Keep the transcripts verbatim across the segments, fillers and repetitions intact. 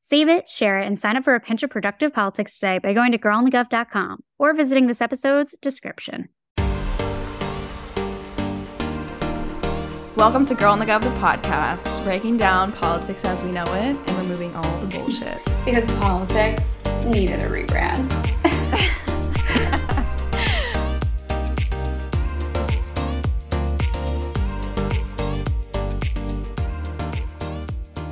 Save it, share it, and sign up for a pinch of productive politics today by going to girl on the gov dot com or visiting this episode's description. Welcome to Girl on the Gov, the podcast, breaking down politics as we know it and removing all the bullshit. Because politics needed a rebrand.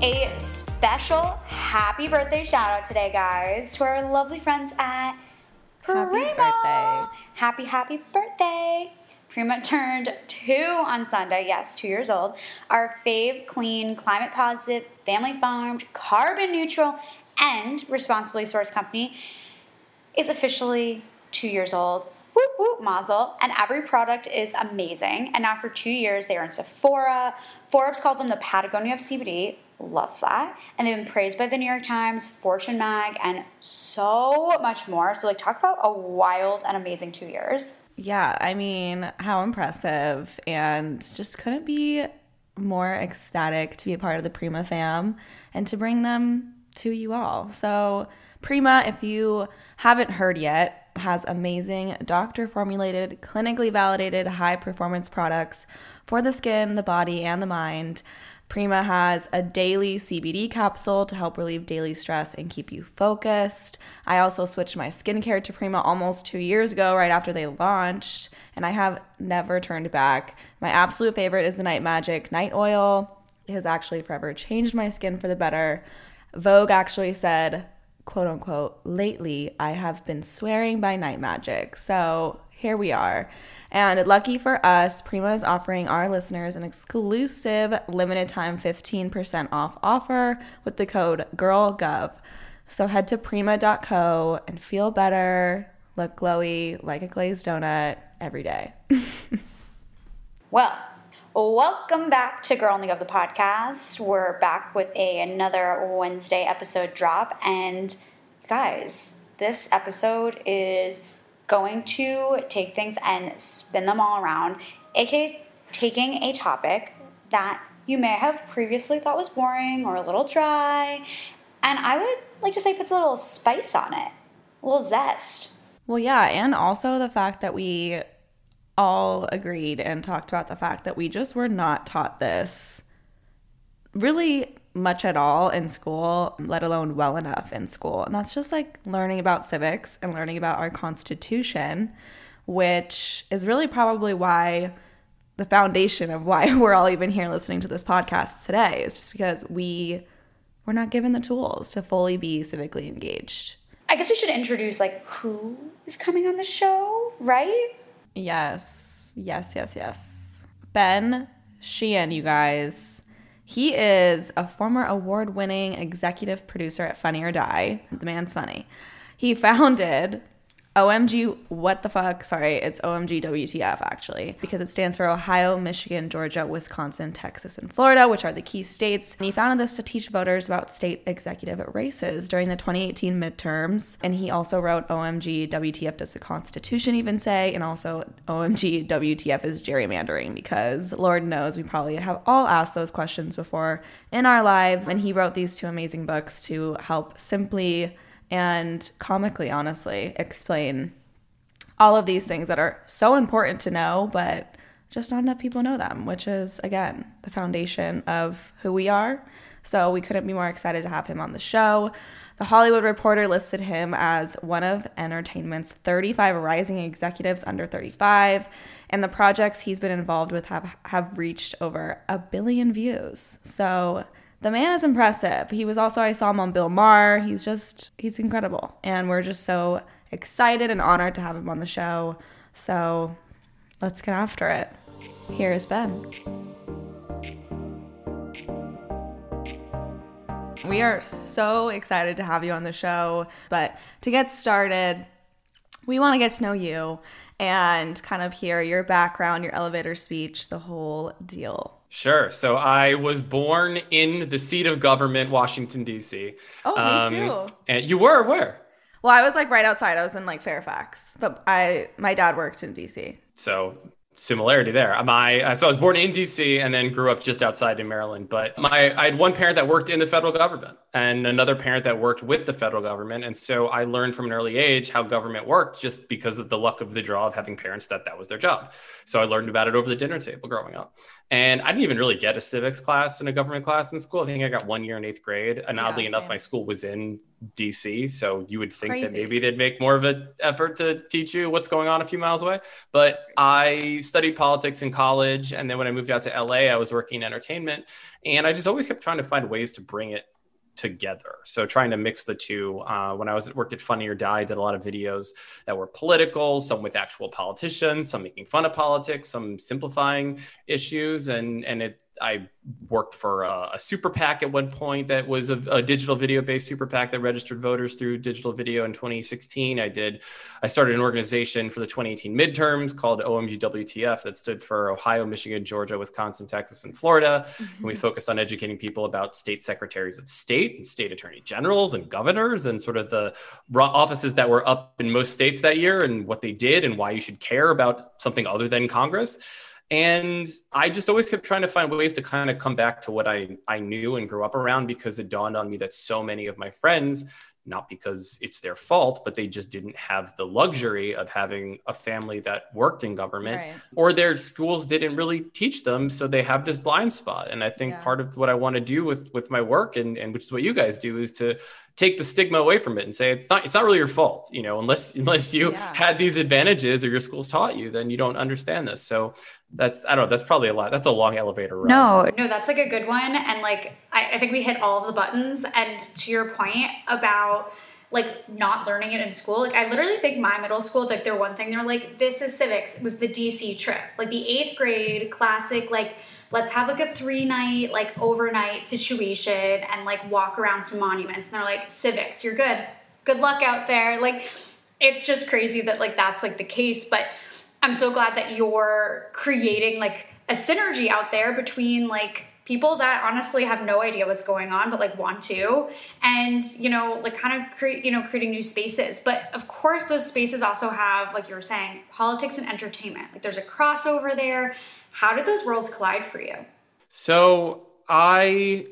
A special happy birthday shout out today, guys, to our lovely friends at Happy Prima. Birthday. Happy, happy birthday. Prima turned two on Sunday. Yes, two years old. Our fave, clean, climate positive, family farmed, carbon neutral, and responsibly sourced company is officially two years old. Whoop, whoop, mazel. And every product is amazing. And after two years, they are in Sephora. Forbes called them the Patagonia of C B D. Love that. And they've been praised by the New York Times, Fortune Mag, and so much more. So, like, talk about a wild and amazing two years. Yeah, I mean, how impressive. And just couldn't be more ecstatic to be a part of the Prima fam and to bring them to you all. So, Prima, if you haven't heard yet, has amazing doctor-formulated, clinically validated, high-performance products for the skin, the body, and the mind. Prima has a daily C B D capsule to help relieve daily stress and keep you focused. I also switched my skincare to Prima almost two years ago, right after they launched, and I have never turned back. My absolute favorite is the Night Magic Night Oil. It has actually forever changed my skin for the better. Vogue actually said, quote unquote, lately I have been swearing by Night Magic. So here we are. And lucky for us, Prima is offering our listeners an exclusive limited time fifteen percent off offer with the code GIRLGOV. So head to prima dot co and feel better, look glowy like a glazed donut every day. Well, welcome back to Girl on the Gov, the podcast. We're back with a, another Wednesday episode drop. And guys, this episode is going to take things and spin them all around, aka taking a topic that you may have previously thought was boring or a little dry. And I would like to say puts a little spice on it, a little zest. Well, yeah. And also the fact that we all agreed and talked about the fact that we just were not taught this really much at all in school, let alone well enough in school. And that's just like learning about civics and learning about our Constitution, which is really probably why the foundation of why we're all even here listening to this podcast today is just because we were not given the tools to fully be civically engaged. I guess we should introduce like who is coming on the show, right? Yes, yes, yes, yes. Ben Sheehan, you guys. He is a former award-winning executive producer at Funny or Die. The man's funny. He founded O M G what the fuck? Sorry, it's O M G W T F, actually, because it stands for Ohio, Michigan, Georgia, Wisconsin, Texas, and Florida, which are the key states. And he founded this to teach voters about state executive races during the twenty eighteen midterms. And he also wrote O M G W T F, does the Constitution even say? And also O M G W T F is gerrymandering, because Lord knows we probably have all asked those questions before in our lives. And he wrote these two amazing books to help simply and comically, honestly, explain all of these things that are so important to know, but just not enough people know them, which is, again, the foundation of who we are. So we couldn't be more excited to have him on the show. The Hollywood Reporter listed him as one of entertainment's thirty-five rising executives under thirty-five, and the projects he's been involved with have, have reached over a billion views. So the man is impressive. He was also, I saw him on Bill Maher. He's just, he's incredible. And we're just so excited and honored to have him on the show. So let's get after it. Here is Ben. We are so excited to have you on the show. But to get started, we want to get to know you and kind of hear your background, your elevator speech, the whole deal. Sure. So I was born in the seat of government, Washington, D C. Oh, um, me too. And you were where? Well, I was like right outside. I was in like Fairfax, but I my dad worked in D C. So similarity there. My so I was born in D C and then grew up just outside in Maryland. But my I had one parent that worked in the federal government and another parent that worked with the federal government. And so I learned from an early age how government worked just because of the luck of the draw of having parents that that was their job. So I learned about it over the dinner table growing up. And I didn't even really get a civics class and a government class in school. I think I got one year in eighth grade. And yeah, oddly same. enough, my school was in D C. So you would think Crazy. that maybe they'd make more of an effort to teach you what's going on a few miles away. But I studied politics in college. And then when I moved out to L A, I was working in entertainment. And I just always kept trying to find ways to bring it together. So trying to mix the two. Uh, when I was worked at Funny or Die, I did a lot of videos that were political, some with actual politicians, some making fun of politics, some simplifying issues. And and it I worked for a, a super PAC at one point that was a, a digital video based super PAC that registered voters through digital video in twenty sixteen. I did, I started an organization for the twenty eighteen midterms called O M G W T F that stood for Ohio, Michigan, Georgia, Wisconsin, Texas, and Florida. Mm-hmm. And we focused on educating people about state secretaries of state and state attorney generals and governors and sort of the offices that were up in most states that year and what they did and why you should care about something other than Congress. And I just always kept trying to find ways to kind of come back to what I, I knew and grew up around, because it dawned on me that so many of my friends, not because it's their fault, but they just didn't have the luxury of having a family that worked in government, right, or their schools didn't really teach them. So they have this blind spot. And I think yeah. part of what I want to do with, with my work and, and which is what you guys do is to take the stigma away from it and say, it's not, it's not really your fault, you know, unless, unless you yeah. had these advantages or your schools taught you, then you don't understand this. So that's, I don't know, that's probably a lot. That's a long elevator ride. No, no, that's like a good one. And like, I, I think we hit all of the buttons. And to your point about like not learning it in school, like I literally think my middle school, like their one thing, they're like, this is civics, it was the D C trip, like the eighth grade classic, like let's have like a three night, like overnight situation and like walk around some monuments. And they're like, civics, you're good. Good luck out there. Like, it's just crazy that like, that's like the case, but I'm so glad that you're creating like a synergy out there between like people that honestly have no idea what's going on, but like want to, and, you know, like kind of create, you know, creating new spaces. But of course those spaces also have, like you were saying, politics and entertainment, like there's a crossover there. How did those worlds collide for you? So I,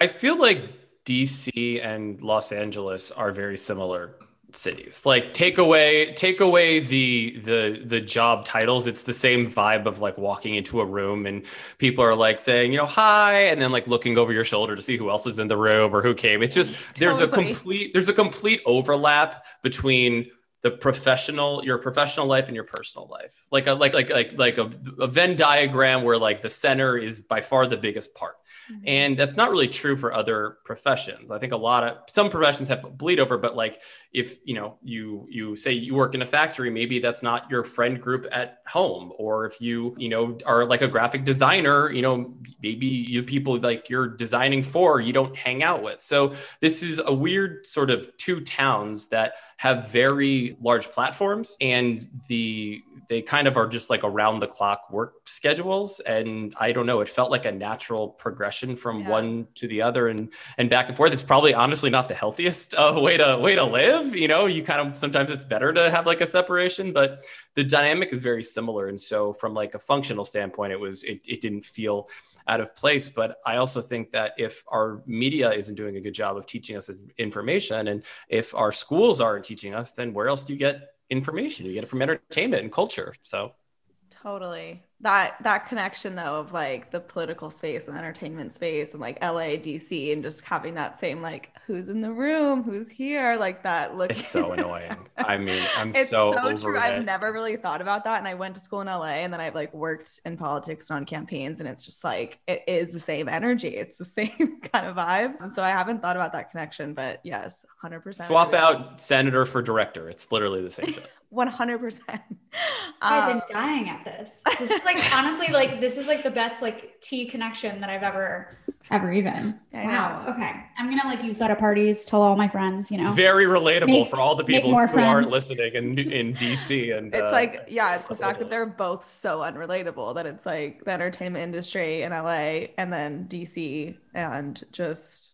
I feel like D C and Los Angeles are very similar cities. Like take away take away the the the job titles, it's the same vibe of like walking into a room and people are like saying, you know, hi, and then like looking over your shoulder to see who else is in the room or who came. It's just there's totally. a complete there's a complete overlap between the professional, your professional life and your personal life, like a like like like like a, a Venn diagram where like the center is by far the biggest part. Mm-hmm. And that's not really true for other professions. I think a lot of some professions have bleed over, but like if you know you you say you work in a factory, maybe that's not your friend group at home, or if you you know are like a graphic designer, you know maybe you people like you're designing for you don't hang out with. So this is a weird sort of two towns that have very large platforms, and the they kind of are just like around the clock work schedules. And I don't know, it felt like a natural progression from yeah. one to the other and and back and forth. It's probably honestly not the healthiest uh, way to way to live. You know, you kind of sometimes it's better to have like a separation, but the dynamic is very similar. And so from like a functional standpoint, it was it it didn't feel out of place. But I also think that if our media isn't doing a good job of teaching us information, and if our schools aren't teaching us, then where else do you get information? You get it from entertainment and culture. So totally. That that connection though of like the political space and entertainment space and like L A, D C, and just having that same like who's in the room, who's here, like that look. It's so annoying. I mean, I'm it's so, so over true. It. I've never really thought about that. And I went to school in L A, and then I've like worked in politics and on campaigns, and it's just like it is the same energy. It's the same kind of vibe. And so I haven't thought about that connection, but yes, one hundred percent. Swap out senator for director. It's literally the same thing. one hundred percent. Guys, I'm dying at this. This is like, honestly, like, this is like the best, like, tea connection that I've ever, ever even. I wow. Know. Okay. I'm going to like use that at parties, tell all my friends, you know, very relatable make, for all the people who friends. aren't listening in in D C. And it's uh, like, yeah, it's the fact that they're both so unrelatable that it's like the entertainment industry in L A and then D C, and just,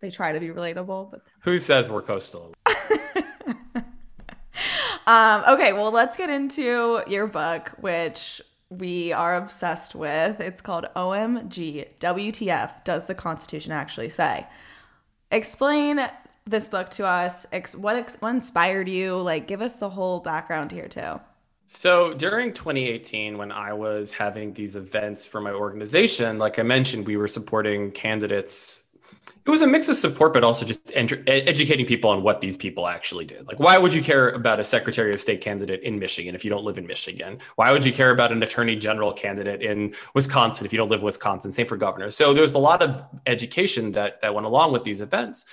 they try to be relatable, but who says we're coastal? Um, okay, well, let's get into your book, which we are obsessed with. It's called O M G W T F, Does the Constitution Actually Say? Explain this book to us. Ex- what, ex- what inspired you? Like, give us the whole background here, too. So during twenty eighteen, when I was having these events for my organization, like I mentioned, we were supporting candidates. It was a mix of support, but also just ed- educating people on what these people actually did. Like, why would you care about a Secretary of State candidate in Michigan if you don't live in Michigan? Why would you care about an Attorney General candidate in Wisconsin if you don't live in Wisconsin? Same for governor. So there's a lot of education that, that went along with these events.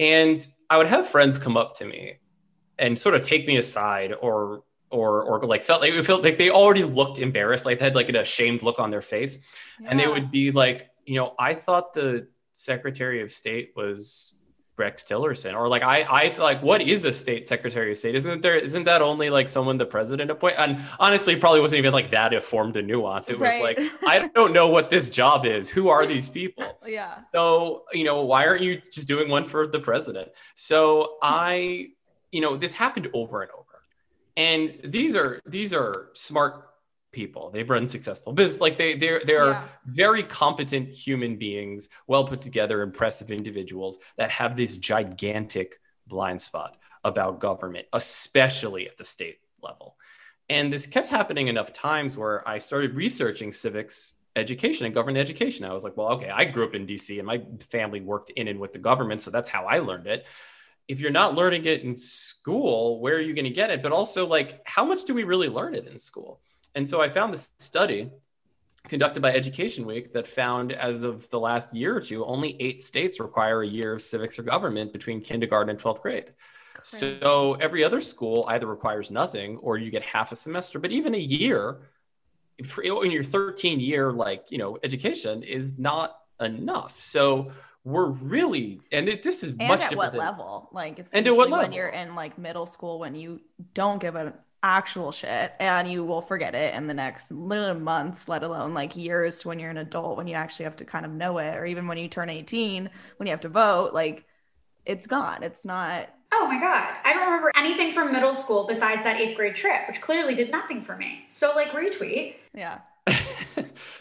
And I would have friends come up to me and sort of take me aside, or or or like felt like, it felt like they already looked embarrassed. Like they had like an ashamed look on their face. Yeah. And they would be like, you know, I thought the Secretary of State was Rex Tillerson, or like I, I feel like, what is a state Secretary of State? Isn't there? Isn't that only like someone the president appoints? And honestly, it probably wasn't even like that. It formed a nuance. It was right. like I don't know what this job is. Who are these people? Yeah. So you know, why aren't you just doing one for the president? So I, you know, this happened over and over, and these are these are smart people. They've run successful business. Like they, they, they are yeah. very competent human beings, well put together, impressive individuals that have this gigantic blind spot about government, especially at the state level. And this kept happening enough times where I started researching civics education and government education. I was like, well, okay, I grew up in D C and my family worked in and with the government. So that's how I learned it. If you're not learning it in school, where are you going to get it? But also, like, how much do we really learn it in school? And so I found this study conducted by Education Week that found, as of the last year or two, only eight states require a year of civics or government between kindergarten and twelfth grade. Great. So every other school either requires nothing or you get half a semester, but even a year in your thirteen year, like, you know, education is not enough. So we're really, and it, this is and much different. And at what than, level? Like it's and at what level? When you're in like middle school, when you don't give a actual shit and you will forget it in the next little months, let alone like years to when you're an adult, when you actually have to kind of know it, or even when you turn eighteen, when you have to vote, like it's gone. It's not. Oh my God. I don't remember anything from middle school besides that eighth grade trip, which clearly did nothing for me. So like retweet. Yeah.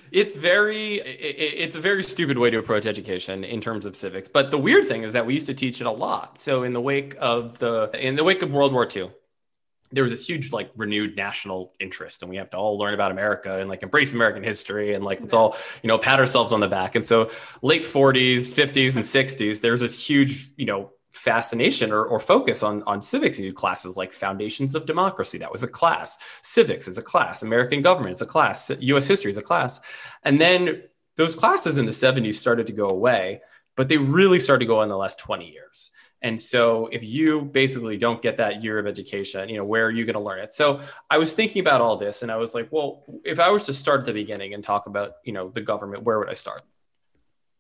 It's very, it, it's a very stupid way to approach education in terms of civics. But the weird thing is that we used to teach it a lot. So in the wake of the, in the wake of World War Two, there was this huge, like, renewed national interest, and we have to all learn about America and like embrace American history and like let's all, you know, pat ourselves on the back. And so late forties, fifties, and sixties, there's this huge, you know, fascination or, or focus on, on civics. You do classes like Foundations of Democracy. That was a class. Civics is a class. American government is a class. U S history is a class. And then those classes in the seventies started to go away, but they really started to go in the last twenty years. And so if you basically don't get that year of education, you know, where are you going to learn it? So I was thinking about all this and I was like, well, if I was to start at the beginning and talk about, you know, the government, where would I start?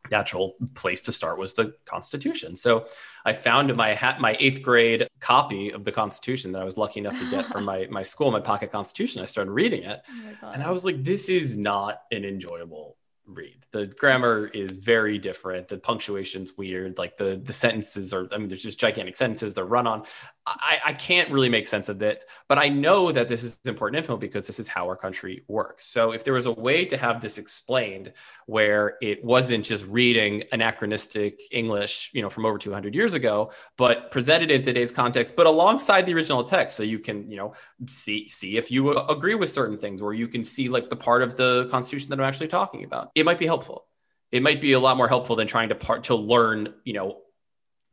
Natural place to start was the Constitution. So I found my ha- my eighth grade copy of the Constitution that I was lucky enough to get from my, my school, my pocket Constitution. I started reading it oh and I was like, this is not an enjoyable read. The grammar is very different. The punctuation's weird. Like the, the sentences are, I mean, there's just gigantic sentences. They're run on. I, I can't really make sense of it, but I know that this is important info because this is how our country works. So if there was a way to have this explained where it wasn't just reading anachronistic English, you know, from over two hundred years ago, but presented in today's context, but alongside the original text. So you can, you know, see, see if you agree with certain things, or you can see like the part of the Constitution that I'm actually talking about. It might be helpful. It might be a lot more helpful than trying to part to learn, you know,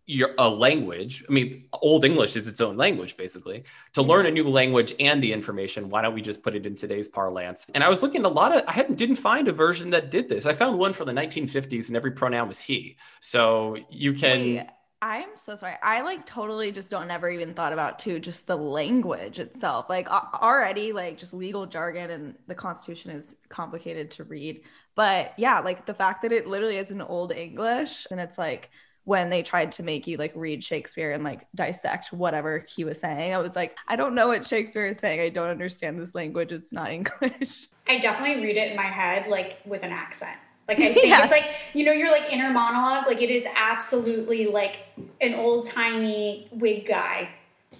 your a language. I mean, Old English is its own language, basically. To learn a new language and the information, why don't we just put it in today's parlance? And I was looking at a lot of, I hadn't didn't find a version that did this. I found one from the nineteen fifties and every pronoun was he. So you can... Wait. I'm so sorry. I like totally just don't never even thought about too, just the language itself. Like already like just legal jargon and the Constitution is complicated to read. But yeah, like the fact that it literally is in Old English and it's like when they tried to make you like read Shakespeare and like dissect whatever he was saying, I was like, I don't know what Shakespeare is saying. I don't understand this language. It's not English. I definitely read it in my head, like with an accent. Like, I think yes. It's like, you know, your like inner monologue, like it is absolutely like an old timey Whig guy,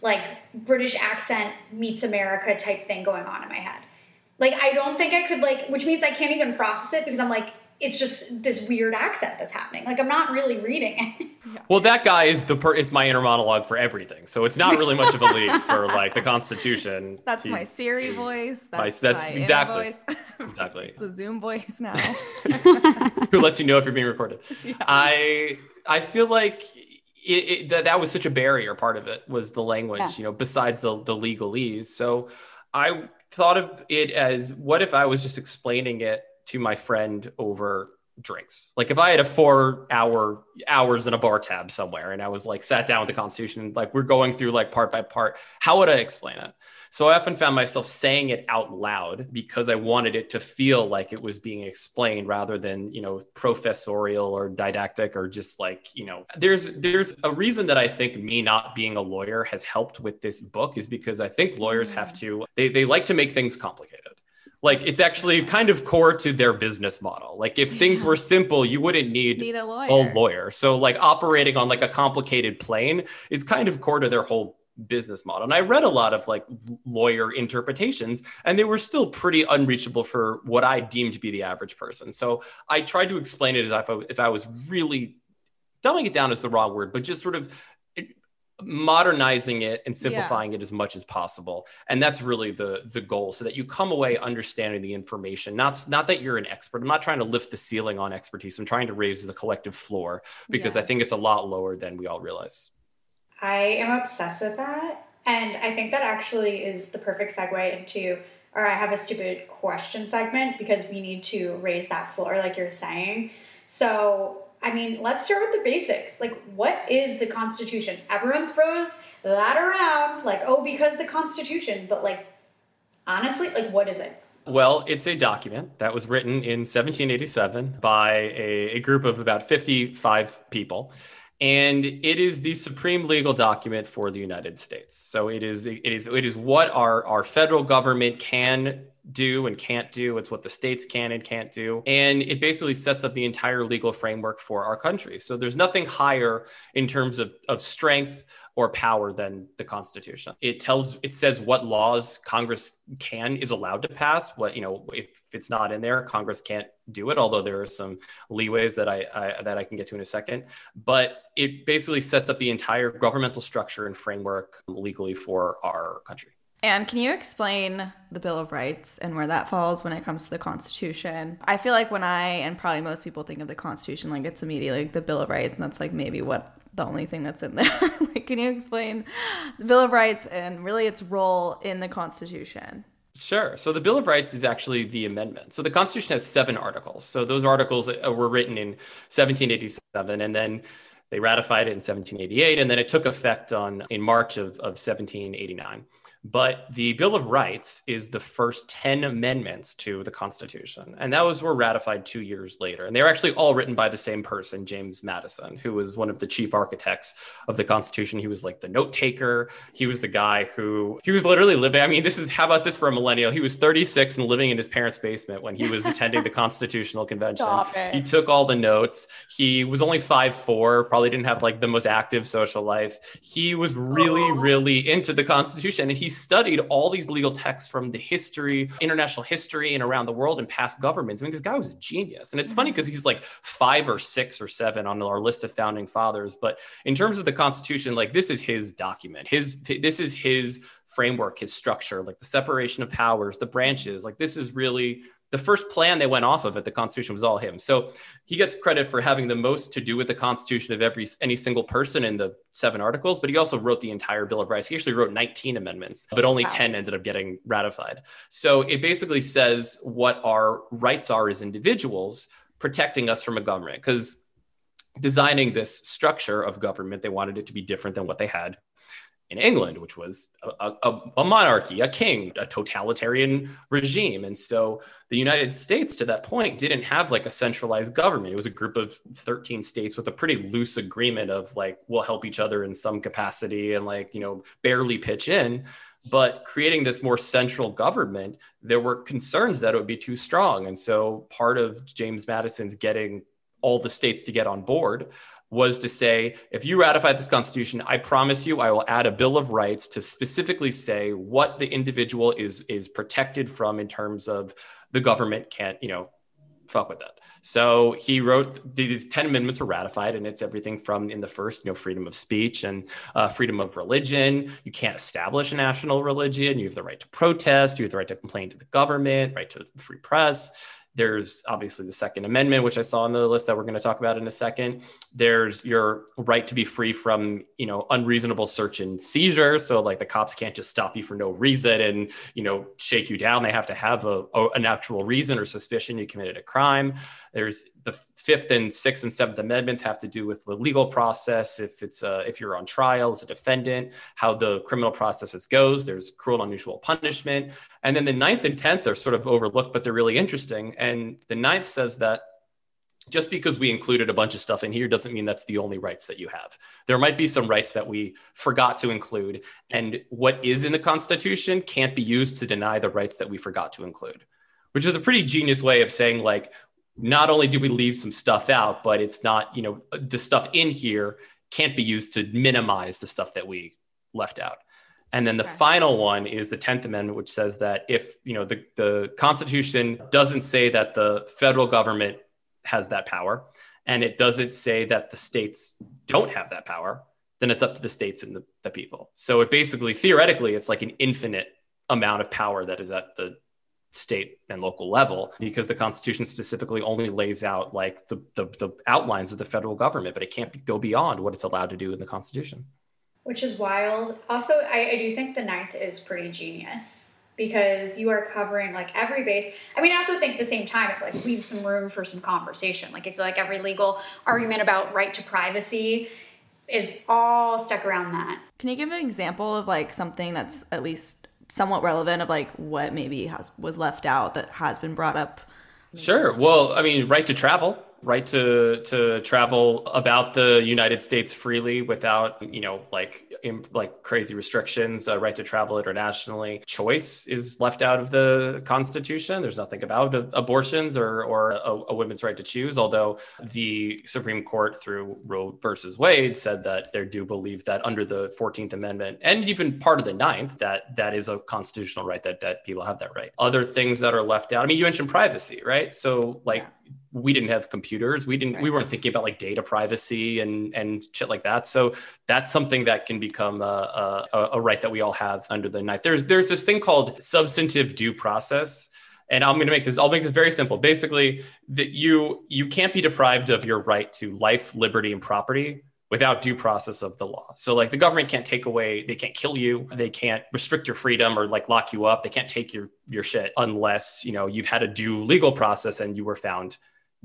like British accent meets America type thing going on in my head. Like, I don't think I could like, which means I can't even process it because I'm like, it's just this weird accent that's happening. Like, I'm not really reading it. Yeah. Well, that guy is the per- is my inner monologue for everything. So it's not really much of a leap for like the Constitution. That's he, my Siri voice. That's, my, that's my exactly voice. Exactly. The Zoom voice now. Who lets you know if you're being recorded. Yeah. I I feel like it, it, that that was such a barrier. Part of it was the language, yeah. you know, besides the the legalese. So I thought of it as, what if I was just explaining it to my friend over drinks? Like if I had a four hour hours in a bar tab somewhere and I was like sat down with the Constitution and like we're going through like part by part, how would I explain it? So I often found myself saying it out loud because I wanted it to feel like it was being explained rather than, you know, professorial or didactic or just like, you know, there's there's a reason that I think me not being a lawyer has helped with this book is because I think lawyers have to, they they like to make things complicated. Like, it's actually kind of core to their business model. Like, if yeah. things were simple, you wouldn't need, need a, lawyer. a lawyer. So, like, operating on, like, a complicated plane is kind of core to their whole business model. And I read a lot of, like, lawyer interpretations, and they were still pretty unreachable for what I deemed to be the average person. So I tried to explain it as if I, if I was really, dumbing it down is the wrong word, but just sort of modernizing it and simplifying yeah. it as much as possible. And that's really the the goal, so that you come away understanding the information. Not, not that you're an expert. I'm not trying to lift the ceiling on expertise. I'm trying to raise the collective floor because yes. I think it's a lot lower than we all realize. I am obsessed with that. And I think that actually is the perfect segue into our I Have a Stupid Question segment, because we need to raise that floor like you're saying. So I mean, let's start with the basics. Like, what is the Constitution? Everyone throws that around, like, oh, because the Constitution. But, like, honestly, like, what is it? Well, it's a document that was written in seventeen eighty-seven by a, a group of about fifty-five people. And it is the supreme legal document for the United States. So it is it is it is what our, our federal government can do and can't do. It's what the states can and can't do. And it basically sets up the entire legal framework for our country. So there's nothing higher in terms of, of strength or power than the Constitution. It tells, it says what laws Congress can, is allowed to pass. What, you know, if it's not in there, Congress can't do it, although there are some leeways that I, I that I can get to in a second. But it basically sets up the entire governmental structure and framework legally for our country. And can you explain the Bill of Rights and where that falls when it comes to the Constitution? I feel like when I, and probably most people think of the Constitution, like it's immediately like the Bill of Rights, and that's like maybe what the only thing that's in there. Like, can you explain the Bill of Rights and really its role in the Constitution? Sure. So the Bill of Rights is actually the amendment. So the Constitution has seven articles. So those articles were written in seventeen eighty-seven, and then they ratified it in seventeen eighty-eight, and then it took effect on in March of, of seventeen eighty-nine. But the Bill of Rights is the first ten amendments to the Constitution. And those were ratified two years later. And they were actually all written by the same person, James Madison, who was one of the chief architects of the Constitution. He was like the note taker. He was the guy who, he was literally living, I mean, this is, how about this for a millennial? He was thirty-six and living in his parents' basement when he was attending the Constitutional Convention. He took all the notes. He was only five foot four, probably didn't have like the most active social life. He was really, Aww. really into the Constitution. And he studied all these legal texts from the history, international history, and around the world and past governments. I mean, this guy was a genius. And it's funny because he's like five or six or seven on our list of founding fathers. But in terms of the Constitution, like this is his document. His this is his framework, his structure, like the separation of powers, the branches. Like this is really the first plan they went off of at the Constitution was all him. So he gets credit for having the most to do with the Constitution of every any single person in the seven articles, but he also wrote the entire Bill of Rights. He actually wrote nineteen amendments, but only wow. ten ended up getting ratified. So it basically says what our rights are as individuals, protecting us from a government. Because designing this structure of government, they wanted it to be different than what they had in England, which was a, a, a monarchy, a king, a totalitarian regime. And so the United States, to that point, didn't have like a centralized government. It was a group of thirteen states with a pretty loose agreement of like, we'll help each other in some capacity and like, you know, barely pitch in. But creating this more central government, there were concerns that it would be too strong. And so part of James Madison's getting all the states to get on board was to say, if you ratify this constitution, I promise you, I will add a Bill of Rights to specifically say what the individual is, is protected from in terms of the government can't, you know, fuck with that. So he wrote, these ten amendments were ratified, and it's everything from, in the first, you know, freedom of speech and uh, freedom of religion. You can't establish a national religion. You have the right to protest. You have the right to complain to the government, right to free press. There's obviously the Second Amendment, which I saw on the list that we're going to talk about in a second. There's your right to be free from, you know, unreasonable search and seizure. So like the cops can't just stop you for no reason and, you know, shake you down. They have to have a, a, an actual reason or suspicion you committed a crime. There's the Fifth and Sixth and Seventh Amendments have to do with the legal process. If it's uh, if you're on trial as a defendant, how the criminal processes goes. There's cruel and unusual punishment. And then the Ninth and Tenth are sort of overlooked, but they're really interesting. And the Ninth says that just because we included a bunch of stuff in here doesn't mean that's the only rights that you have. There might be some rights that we forgot to include. And what is in the Constitution can't be used to deny the rights that we forgot to include, which is a pretty genius way of saying, like, not only do we leave some stuff out, but it's not, you know, the stuff in here can't be used to minimize the stuff that we left out. And then the okay. final one is the tenth Amendment, which says that if, you know, the, the Constitution doesn't say that the federal government has that power, and it doesn't say that the states don't have that power, then it's up to the states and the, the people. So it basically, theoretically, it's like an infinite amount of power that is at the state and local level, because the Constitution specifically only lays out like the, the, the outlines of the federal government, but it can't go beyond what it's allowed to do in the Constitution. Which is wild. Also, I, I do think the ninth is pretty genius, because you are covering like every base. I mean, I also think at the same time, it like leaves some room for some conversation. Like I feel like every legal argument about right to privacy is all stuck around that. Can you give an example of like something that's at least somewhat relevant of like what maybe has was left out that has been brought up? Sure. Well, I mean, right to travel. right to to travel about the United States freely without, you know, like in, like crazy restrictions, uh, right to travel internationally. Choice is left out of the Constitution. There's nothing about uh, abortions or, or a, a woman's right to choose, although the Supreme Court through Roe versus Wade said that they do believe that under the fourteenth Amendment and even part of the ninth, that that is a constitutional right, that, that people have that right. Other things that are left out, I mean, you mentioned privacy, right? So like, yeah. We didn't have computers. We didn't, right. we weren't thinking about like data privacy and, and shit like that. So that's something that can become a, a, a right that we all have under the ninth. There's, there's this thing called substantive due process. And I'm going to make this, I'll make this very simple. Basically, that you, you can't be deprived of your right to life, liberty, and property without due process of the law. So like the government can't take away, they can't kill you, they can't restrict your freedom or like lock you up. They can't take your, your shit unless, you know, you've had a due legal process and you were found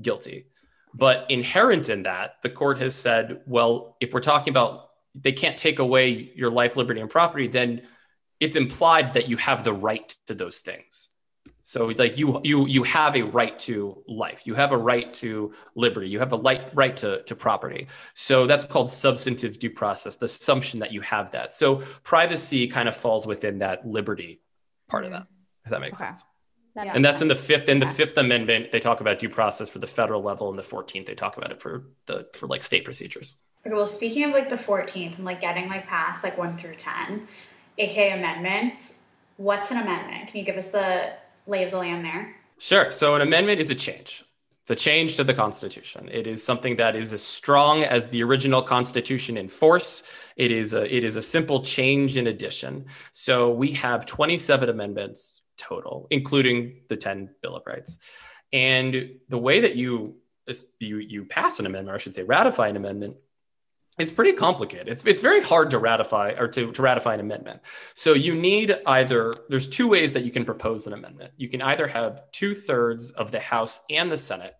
guilty. But inherent in that, the court has said, well, if we're talking about they can't take away your life, liberty, and property, then it's implied that you have the right to those things. So like you you you have a right to life, you have a right to liberty, you have a light, right to, to property. So that's called substantive due process, the assumption that you have that. So privacy kind of falls within that liberty part of that, if that makes okay. sense. That yeah. And that's in the fifth, in the yeah. Fifth Amendment, they talk about due process for the federal level, and the fourteenth, they talk about it for the, for like state procedures. Okay. Well, speaking of like the fourteenth and like getting like past like one through ten, A K A amendments, what's an amendment? Can you give us the lay of the land there? Sure. So an amendment is a change. The change to the Constitution. It is something that is as strong as the original Constitution in force. It is a, it is a simple change in addition. So we have twenty-seven amendments total, including the ten Bill of Rights. And the way that you, you, you pass an amendment, or I should say ratify an amendment, is pretty complicated. It's, it's very hard to ratify or to, to ratify an amendment. So you need either, there's two ways that you can propose an amendment. You can either have two thirds of the House and the Senate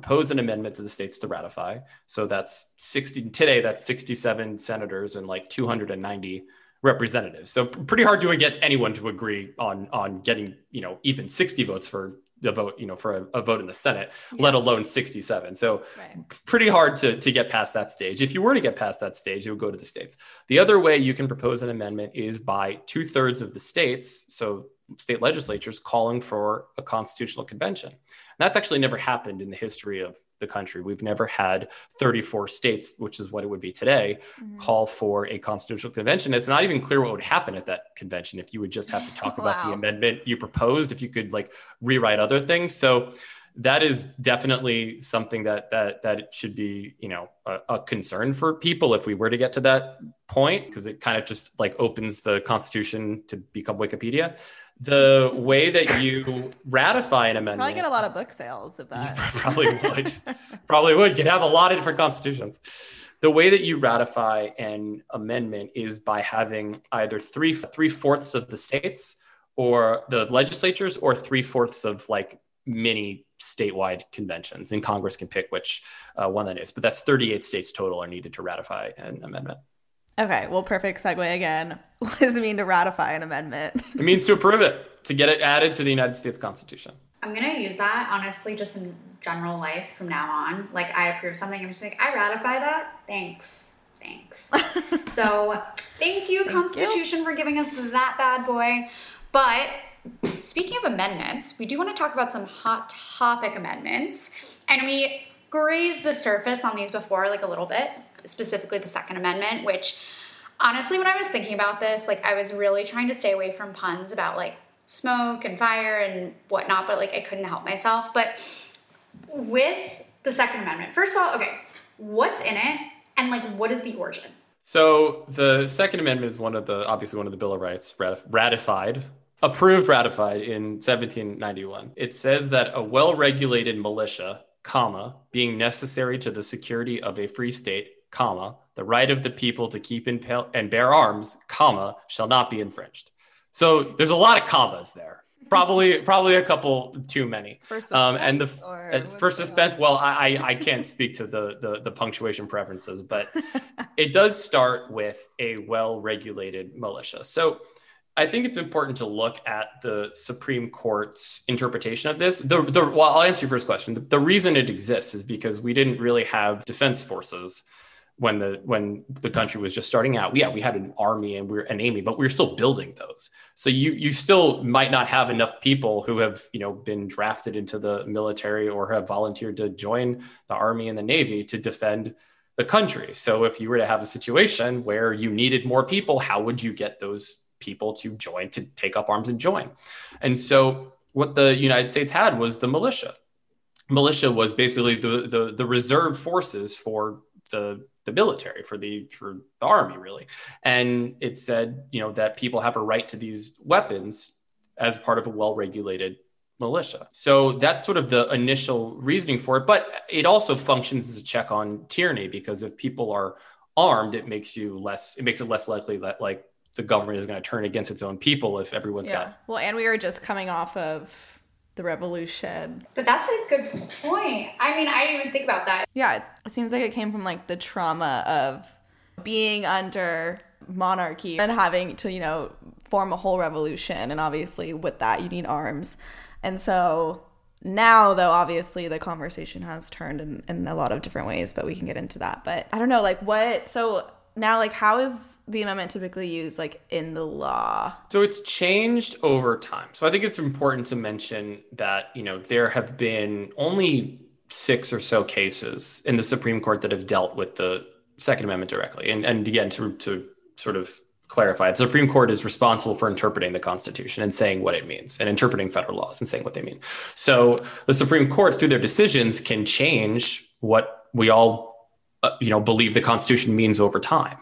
propose an amendment to the states to ratify. So that's sixty today, that's sixty-seven senators and like two hundred ninety representatives. So pretty hard to get anyone to agree on, on getting, you know, even sixty votes for the vote, you know, for a, a vote in the Senate, yeah. let alone sixty-seven. So right. pretty hard to, to get past that stage. If you were to get past that stage, it would go to the states. The other way you can propose an amendment is by two thirds of the states. So state legislatures calling for a constitutional convention. And that's actually never happened in the history of the country. We've never had thirty-four states, which is what it would be today, mm-hmm. call for a constitutional convention. It's not even clear what would happen at that convention if you would just have to talk wow. about the amendment you proposed, if you could like rewrite other things. So that is definitely something that that that should be, you know, a, a concern for people if we were to get to that point, because it kind of just like opens the Constitution to become Wikipedia. The way that you ratify an amendment. Probably get a lot of book sales of that. Probably would. Probably would. You'd have a lot of different constitutions. The way that you ratify an amendment is by having either three three fourths of the states or the legislatures, or three fourths of like mini statewide conventions, and Congress can pick which uh, one that is. But that's thirty-eight states total are needed to ratify an amendment. Okay, well, perfect segue again. What does it mean to ratify an amendment? It means to approve it, to get it added to the United States Constitution. I'm going to use that, honestly, just in general life from now on. Like, I approve something, I'm just like, I ratify that. Thanks. Thanks. So, thank you, thank Constitution, you. for giving us that bad boy. But speaking of amendments, we do want to talk about some hot topic amendments. And we grazed the surface on these before, like a little bit. Specifically the Second Amendment, which honestly, when I was thinking about this, like I was really trying to stay away from puns about like smoke and fire and whatnot, but like I couldn't help myself. But with the Second Amendment, first of all, okay, what's in it and like what is the origin? So the Second Amendment is one of the, obviously one of the Bill of Rights ratified, approved, ratified in seventeen ninety-one. It says that a well-regulated militia, comma, being necessary to the security of a free state, comma, the right of the people to keep and, pale- and bear arms, comma, shall not be infringed. So there's a lot of commas there. Probably, probably a couple too many. First um, and the uh, first suspense. Well, I, I can't speak to the, the the punctuation preferences, but it does start with a well-regulated militia. So I think it's important to look at the Supreme Court's interpretation of this. The, the well, I'll answer your first question. The, the reason it exists is because we didn't really have defense forces when the when the country was just starting out. Yeah, we had an army and we were an navy, but we were still building those. So you you still might not have enough people who have, you know, been drafted into the military or have volunteered to join the army and the navy to defend the country. So if you were to have a situation where you needed more people, how would you get those people to join, to take up arms and join? And so what the United States had was the militia. Militia was basically the the, the reserve forces for the the military, for the for the army, really. And it said, you know, that people have a right to these weapons as part of a well-regulated militia. So that's sort of the initial reasoning for it. But it also functions as a check on tyranny, because if people are armed, it makes you less, it makes it less likely that like the government is going to turn against its own people if everyone's yeah. got. Well, and we were just coming off of the revolution. But that's a good point. I mean, I didn't even think about that. Yeah, it, it seems like it came from like the trauma of being under monarchy and having to, you know, form a whole revolution. And obviously with that, you need arms. And so now, though, obviously the conversation has turned in, in a lot of different ways, but we can get into that. But I don't know, like what, so now, like, how is the amendment typically used, like, in the law? So it's changed over time. So I think it's important to mention that, you know, there have been only six or so cases in the Supreme Court that have dealt with the Second Amendment directly. And, and again, to, to sort of clarify, the Supreme Court is responsible for interpreting the Constitution and saying what it means, and interpreting federal laws and saying what they mean. So the Supreme Court, through their decisions, can change what we all you know, believe the Constitution means over time.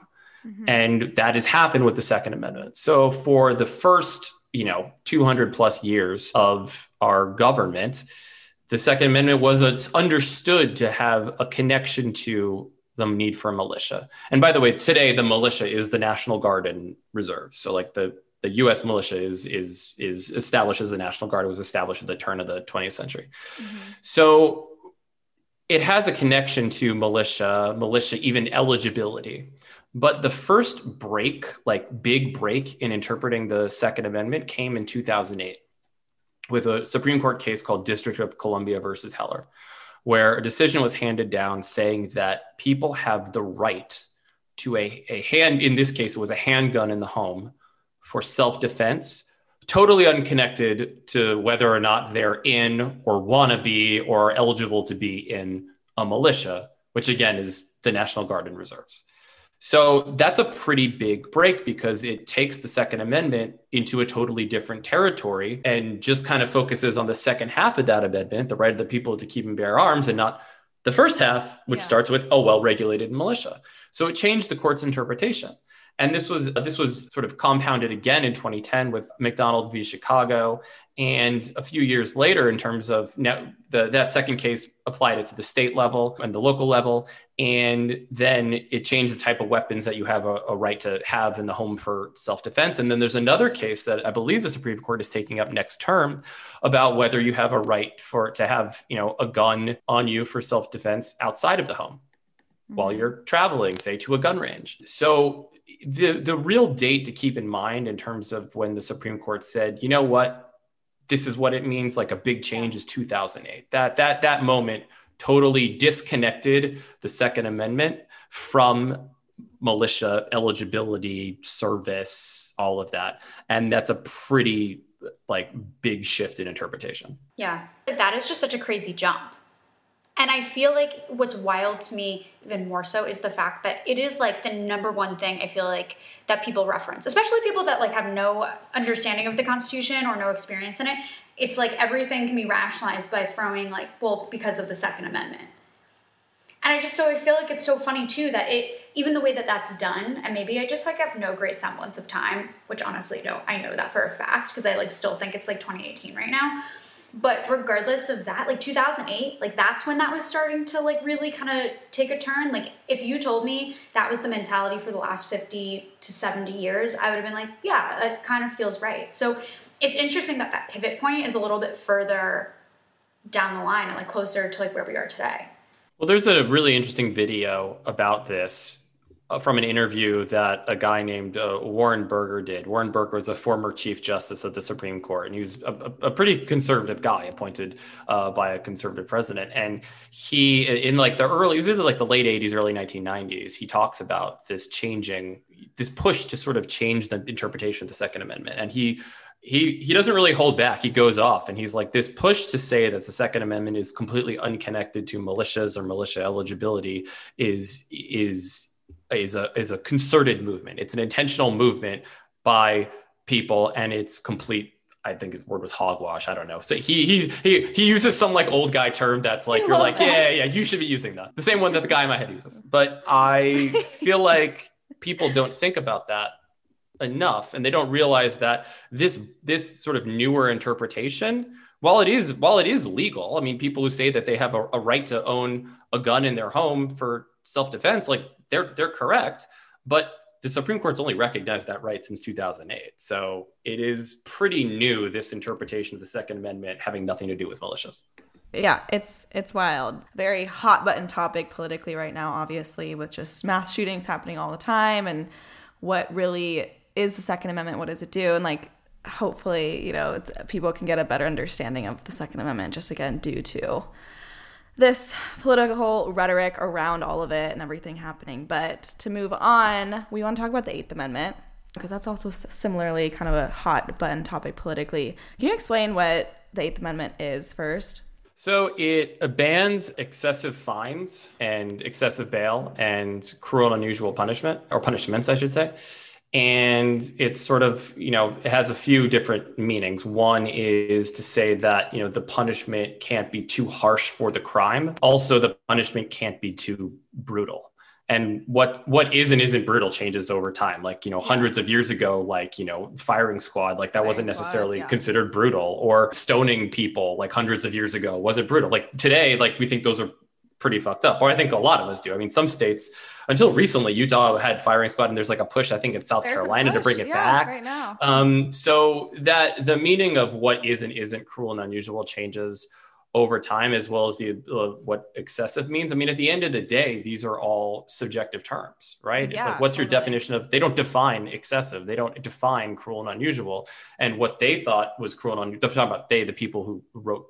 Mm-hmm. And that has happened with the Second Amendment. So for the first, you know, two hundred plus years of our government, the Second Amendment was understood to have a connection to the need for a militia. And by the way, today, the militia is the National Guard and Reserve. So like the the U S militia is, is, is established as the National Guard. It was established at the turn of the twentieth century. Mm-hmm. So it has a connection to militia, militia, even eligibility. But the first break, like big break in interpreting the Second Amendment came in two thousand eight with a Supreme Court case called District of Columbia versus Heller, where a decision was handed down saying that people have the right to a, a hand, in this case, it was a handgun in the home for self-defense, totally unconnected to whether or not they're in or want to be or are eligible to be in a militia, which again is the National Guard and Reserves. So that's a pretty big break because it takes the Second Amendment into a totally different territory and just kind of focuses on the second half of that amendment, the right of the people to keep and bear arms, and not the first half, which yeah. starts with, oh, well, regulated militia. So it changed the court's interpretation. And this was this was sort of compounded again in twenty ten with McDonald v. Chicago. And a few years later, in terms of now, the, that second case applied it to the state level and the local level. And then it changed the type of weapons that you have a, a right to have in the home for self-defense. And then there's another case that I believe the Supreme Court is taking up next term about whether you have a right for to have, you know, a gun on you for self-defense outside of the home mm-hmm. while you're traveling, say, to a gun range. So The the real date to keep in mind in terms of when the Supreme Court said, you know what, this is what it means, like a big change, is two thousand eight. That that that moment totally disconnected the Second Amendment from militia eligibility, service, all of that. And that's a pretty like big shift in interpretation. Yeah, that is just such a crazy jump. And I feel like what's wild to me even more so is the fact that it is like the number one thing I feel like that people reference, especially people that like have no understanding of the Constitution or no experience in it. It's like everything can be rationalized by throwing like, well, because of the Second Amendment. And I just, so I feel like it's so funny too that it, even the way that that's done, and maybe I just like have no great semblance of time, which honestly, no, I know that for a fact because I like still think it's like twenty eighteen right now. But regardless of that, like two thousand eight, like that's when that was starting to like really kind of take a turn. Like if you told me that was the mentality for the last fifty to seventy years, I would have been like, yeah, it kind of feels right. So it's interesting that that pivot point is a little bit further down the line and like closer to like where we are today. Well, there's a really interesting video about this from an interview that a guy named uh, Warren Burger did. Warren Burger was a former Chief Justice of the Supreme Court, and he was a, a pretty conservative guy appointed uh, by a conservative president. And he, in like the early, it was either like the late eighties, early nineteen nineties, he talks about this changing, this push to sort of change the interpretation of the Second Amendment. And he he he doesn't really hold back. He goes off and he's like, this push to say that the Second Amendment is completely unconnected to militias or militia eligibility is is is a is a concerted movement. It's an intentional movement by people, and it's complete, I think his word was hogwash, I don't know. So he he he he uses some like old guy term that's like, I you're like, that. yeah, yeah, you should be using that. The same one that the guy in my head uses. But I feel like people don't think about that enough, and they don't realize that this this sort of newer interpretation, While it is while it is legal, I mean, people who say that they have a, a right to own a gun in their home for self-defense, like they're they're correct, but the Supreme Court's only recognized that right since two thousand eight. So it is pretty new, this interpretation of the Second Amendment having nothing to do with militias. Yeah, it's it's wild. Very hot button topic politically right now, obviously, with just mass shootings happening all the time, and what really is the Second Amendment? What does it do? And like, hopefully, you know, people can get a better understanding of the Second Amendment, just again due to this political rhetoric around all of it and everything happening. But to move on, we want to talk about the Eighth Amendment, because that's also similarly kind of a hot button topic politically. Can you explain what the Eighth Amendment is first? So it bans excessive fines and excessive bail and cruel and unusual punishment, or punishments, I should say. And it's sort of, you know, it has a few different meanings. One is to say that, you know, the punishment can't be too harsh for the crime. Also, the punishment can't be too brutal. And what what is and isn't brutal changes over time. Like, you know, hundreds of years ago, like, you know, firing squad, like that firing wasn't necessarily squad, yeah. considered brutal, or stoning people like hundreds of years ago wasn't brutal. Like today, like we think those are pretty fucked up, or I think a lot of us do. I mean, some states, until recently, Utah had firing squad, and there's like a push, I think, in South there's Carolina to bring it yeah, back. Right now. Um, so that the meaning of what is and isn't cruel and unusual changes over time, as well as the uh, what excessive means. I mean, at the end of the day, these are all subjective terms, right? Yeah, it's like, what's totally. your definition of, they don't define excessive. They don't define cruel and unusual. And what they thought was cruel and unusual, I'm talking about they, the people who wrote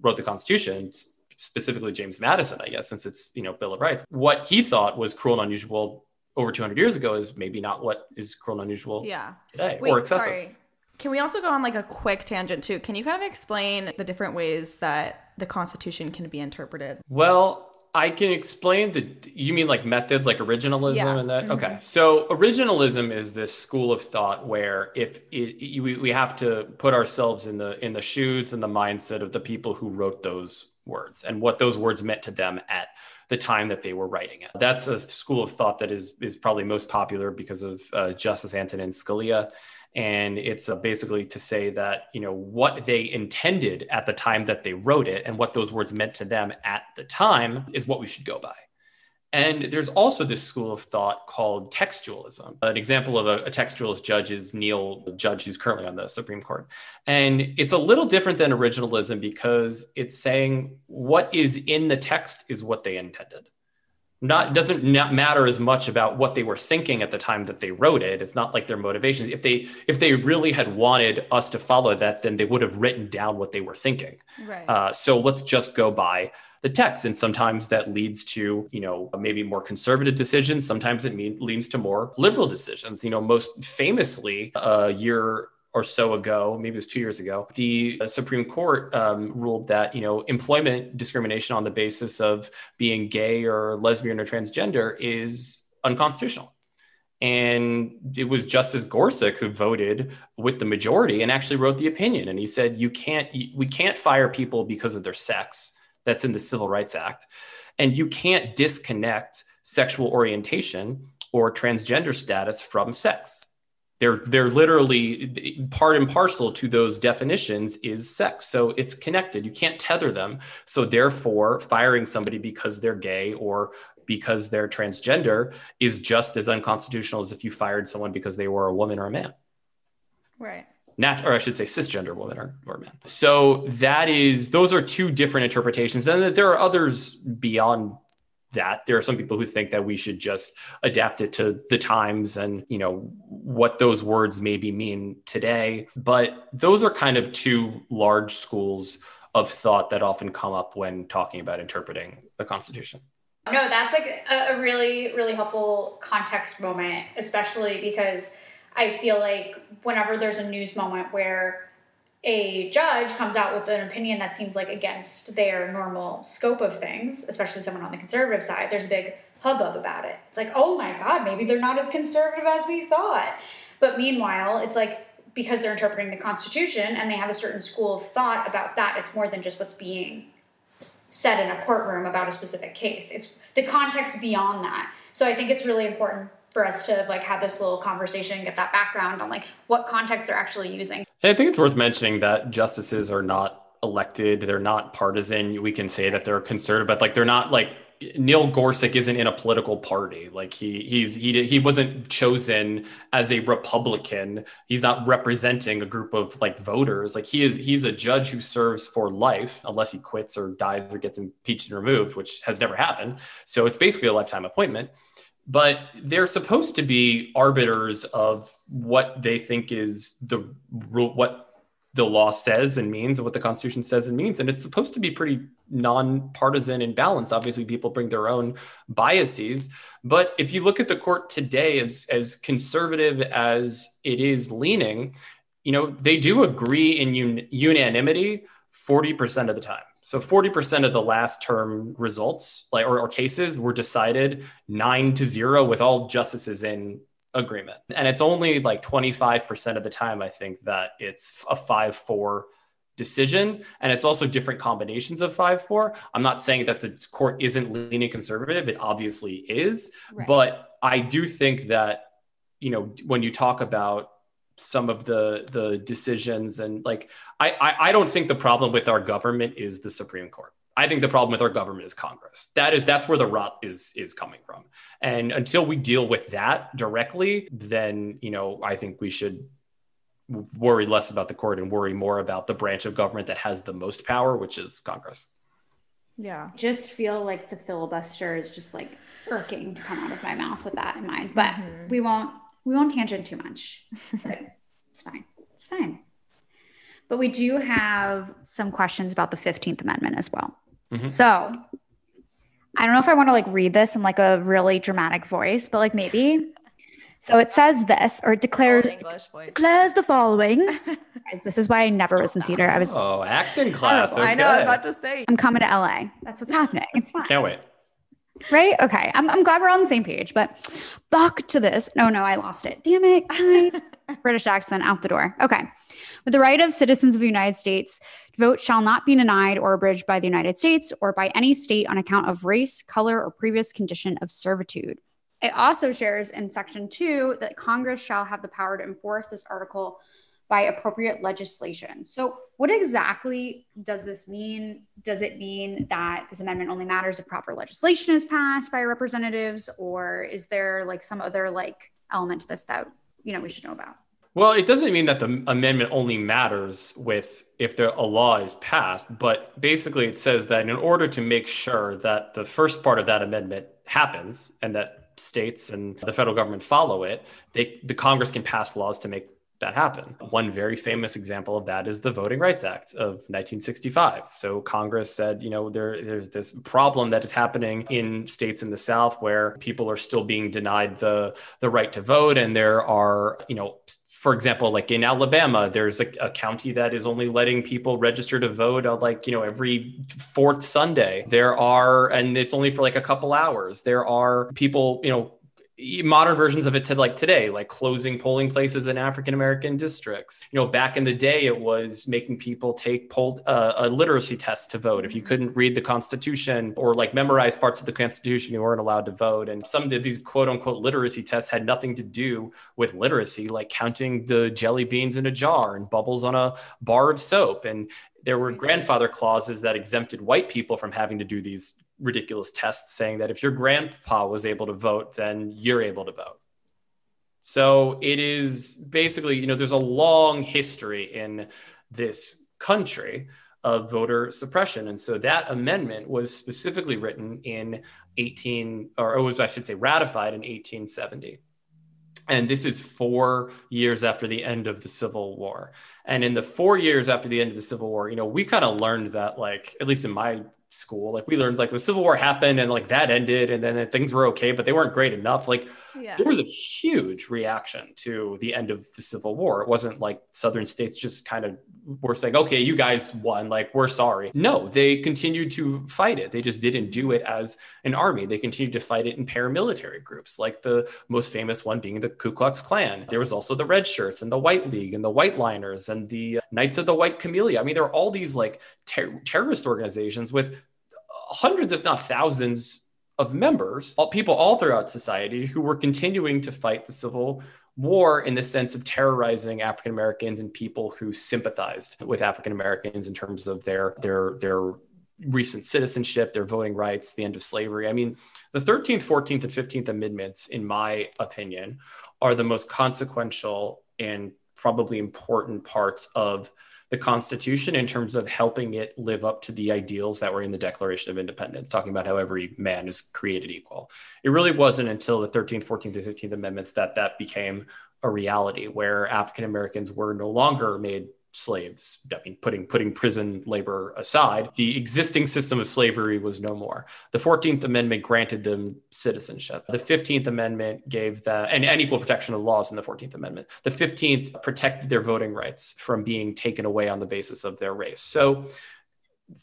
wrote the Constitution, specifically James Madison, I guess, since it's, you know, Bill of Rights. What he thought was cruel and unusual over two hundred years ago is maybe not what is cruel and unusual yeah. today Wait, or excessive. Sorry. Can we also go on like a quick tangent too? Can you kind of explain the different ways that the Constitution can be interpreted? Well, I can explain the, you mean like methods, like originalism yeah. and that? Mm-hmm. Okay. So originalism is this school of thought where if it, it, we, we have to put ourselves in the, in the shoes and the mindset of the people who wrote those words and what those words meant to them at the time that they were writing it. That's a school of thought that is, is probably most popular because of uh, Justice Antonin Scalia. And it's uh, basically to say that, you know, what they intended at the time that they wrote it and what those words meant to them at the time is what we should go by. And there's also this school of thought called textualism. An example of a, a textualist judge is Neil Judge, who's currently on the Supreme Court. And it's a little different than originalism because it's saying what is in the text is what they intended. Not doesn't not matter as much about what they were thinking at the time that they wrote it. It's not like their motivations. If they if they really had wanted us to follow that, then they would have written down what they were thinking. Right. Uh, so let's just go by the text. And sometimes that leads to, you know, maybe more conservative decisions. Sometimes it mean, leads to more liberal decisions. You know, most famously, a year or so ago, maybe it was two years ago, the Supreme Court um, ruled that, you know, employment discrimination on the basis of being gay or lesbian or transgender is unconstitutional. And it was Justice Gorsuch who voted with the majority and actually wrote the opinion. And he said, you can't, we can't fire people because of their sex. That's in the Civil Rights Act. And you can't disconnect sexual orientation or transgender status from sex. They're they're literally part and parcel to those definitions is sex. So it's connected. You can't tether them. So therefore, firing somebody because they're gay or because they're transgender is just as unconstitutional as if you fired someone because they were a woman or a man. Right. Not, or I should say cisgender woman or, or man. So that is, those are two different interpretations. And there are others beyond that. There are some people who think that we should just adapt it to the times and, you know, what those words maybe mean today. But those are kind of two large schools of thought that often come up when talking about interpreting the Constitution. No, that's like a really, really helpful context moment, especially because I feel like whenever there's a news moment where a judge comes out with an opinion that seems like against their normal scope of things, especially someone on the conservative side, there's a big hubbub about it. It's like, oh my God, maybe they're not as conservative as we thought. But meanwhile, it's like, because they're interpreting the Constitution and they have a certain school of thought about that, it's more than just what's being said in a courtroom about a specific case. It's the context beyond that. So I think it's really important for us to like have this little conversation, get that background on like what context they're actually using. And I think it's worth mentioning that justices are not elected. They're not partisan. We can say that they're conservative, but like, they're not like Neil Gorsuch isn't in a political party. Like he, he's, he, he wasn't chosen as a Republican. He's not representing a group of like voters. Like he is, he's a judge who serves for life unless he quits or dies or gets impeached and removed, which has never happened. So it's basically a lifetime appointment. But they're supposed to be arbiters of what they think is the rule, what the law says and means, and what the Constitution says and means. And it's supposed to be pretty nonpartisan and balanced. Obviously, people bring their own biases. But if you look at the court today, as, as conservative as it is leaning, you know, they do agree in un- unanimity forty percent of the time. So forty percent of the last term results like or, or cases were decided nine to zero with all justices in agreement. And it's only like twenty-five percent of the time, I think, that it's a five four decision. And it's also different combinations of five four. I'm not saying that the court isn't leaning conservative. It obviously is. Right. But I do think that, you know, when you talk about some of the the decisions and like, I, I I don't think the problem with our government is the Supreme Court. I think the problem with our government is Congress. That is, that's where the rot is is coming from. And until we deal with that directly, then, you know, I think we should worry less about the court and worry more about the branch of government that has the most power, which is Congress. Yeah. Just feel like the filibuster is just like irking to come out of my mouth with that in mind, but mm-hmm. we won't, we won't tangent too much. It's fine. It's fine. But we do have some questions about the fifteenth Amendment as well. Mm-hmm. So I don't know if I want to like read this in like a really dramatic voice, but like maybe. So it says this, or it declares, oh, declares the following. This is why I never was in theater. I was oh acting class. Okay. I know. I was about to say I'm coming to L A. That's what's happening. It's fine. Can't wait. Right? Okay. I'm I'm glad we're on the same page. But back to this. No, no, I lost it. Damn it. British accent out the door. Okay. But the right of citizens of the United States to vote shall not be denied or abridged by the United States or by any state on account of race, color, or previous condition of servitude. It also shares in section two that Congress shall have the power to enforce this article by appropriate legislation. So what exactly does this mean? Does it mean that this amendment only matters if proper legislation is passed by representatives, or is there like some other like element to this that, you know, we should know about? Well, it doesn't mean that the amendment only matters with if there, a law is passed, but basically it says that in order to make sure that the first part of that amendment happens and that states and the federal government follow it, they, the Congress can pass laws to make that happen. One very famous example of that is the Voting Rights Act of nineteen sixty-five. So Congress said, you know, there, there's this problem that is happening in states in the South where people are still being denied the, the right to vote. And there are, you know, for example, like in Alabama, there's a, a county that is only letting people register to vote on like, you know, every fourth Sunday. There are, and it's only for like a couple hours. There are people, you know, modern versions of it to like today, like closing polling places in African-American districts. You know, back in the day, it was making people take poll, uh, a literacy test to vote. If you couldn't read the Constitution or like memorize parts of the Constitution, you weren't allowed to vote. And some of these quote unquote literacy tests had nothing to do with literacy, like counting the jelly beans in a jar and bubbles on a bar of soap. And there were grandfather clauses that exempted white people from having to do these ridiculous tests, saying that if your grandpa was able to vote, then you're able to vote. So it is basically, you know, there's a long history in this country of voter suppression. And so that amendment was specifically written in eighteen, or it was, I should say, ratified in eighteen seventy. And this is four years after the end of the Civil War. And in the four years after the end of the Civil War, you know, we kind of learned that, like, at least in my school, like we learned like the Civil War happened and like that ended and then things were okay, but they weren't great enough. Like yeah. There was a huge reaction to the end of the Civil War. It wasn't like Southern states just kind of were saying, okay, you guys won, like, we're sorry. No, they continued to fight it. They just didn't do it as an army. They continued to fight it in paramilitary groups, like the most famous one being the Ku Klux Klan. There was also the Red Shirts and the White League and the White Liners and the Knights of the White Camellia. I mean, there are all these like ter- terrorist organizations with hundreds, if not thousands, of members, all, people all throughout society who were continuing to fight the Civil War in the sense of terrorizing African Americans and people who sympathized with African Americans in terms of their their their recent citizenship, their voting rights, the end of slavery. I mean, the thirteenth, fourteenth, and fifteenth Amendments, in my opinion, are the most consequential and probably important parts of the Constitution in terms of helping it live up to the ideals that were in the Declaration of Independence, talking about how every man is created equal. It really wasn't until the thirteenth, fourteenth, and fifteenth Amendments that that became a reality, where African Americans were no longer made slaves. I mean, putting putting prison labor aside, the existing system of slavery was no more. The fourteenth Amendment granted them citizenship. The fifteenth Amendment gave that, and, and equal protection of laws in the fourteenth Amendment. The fifteenth protected their voting rights from being taken away on the basis of their race. So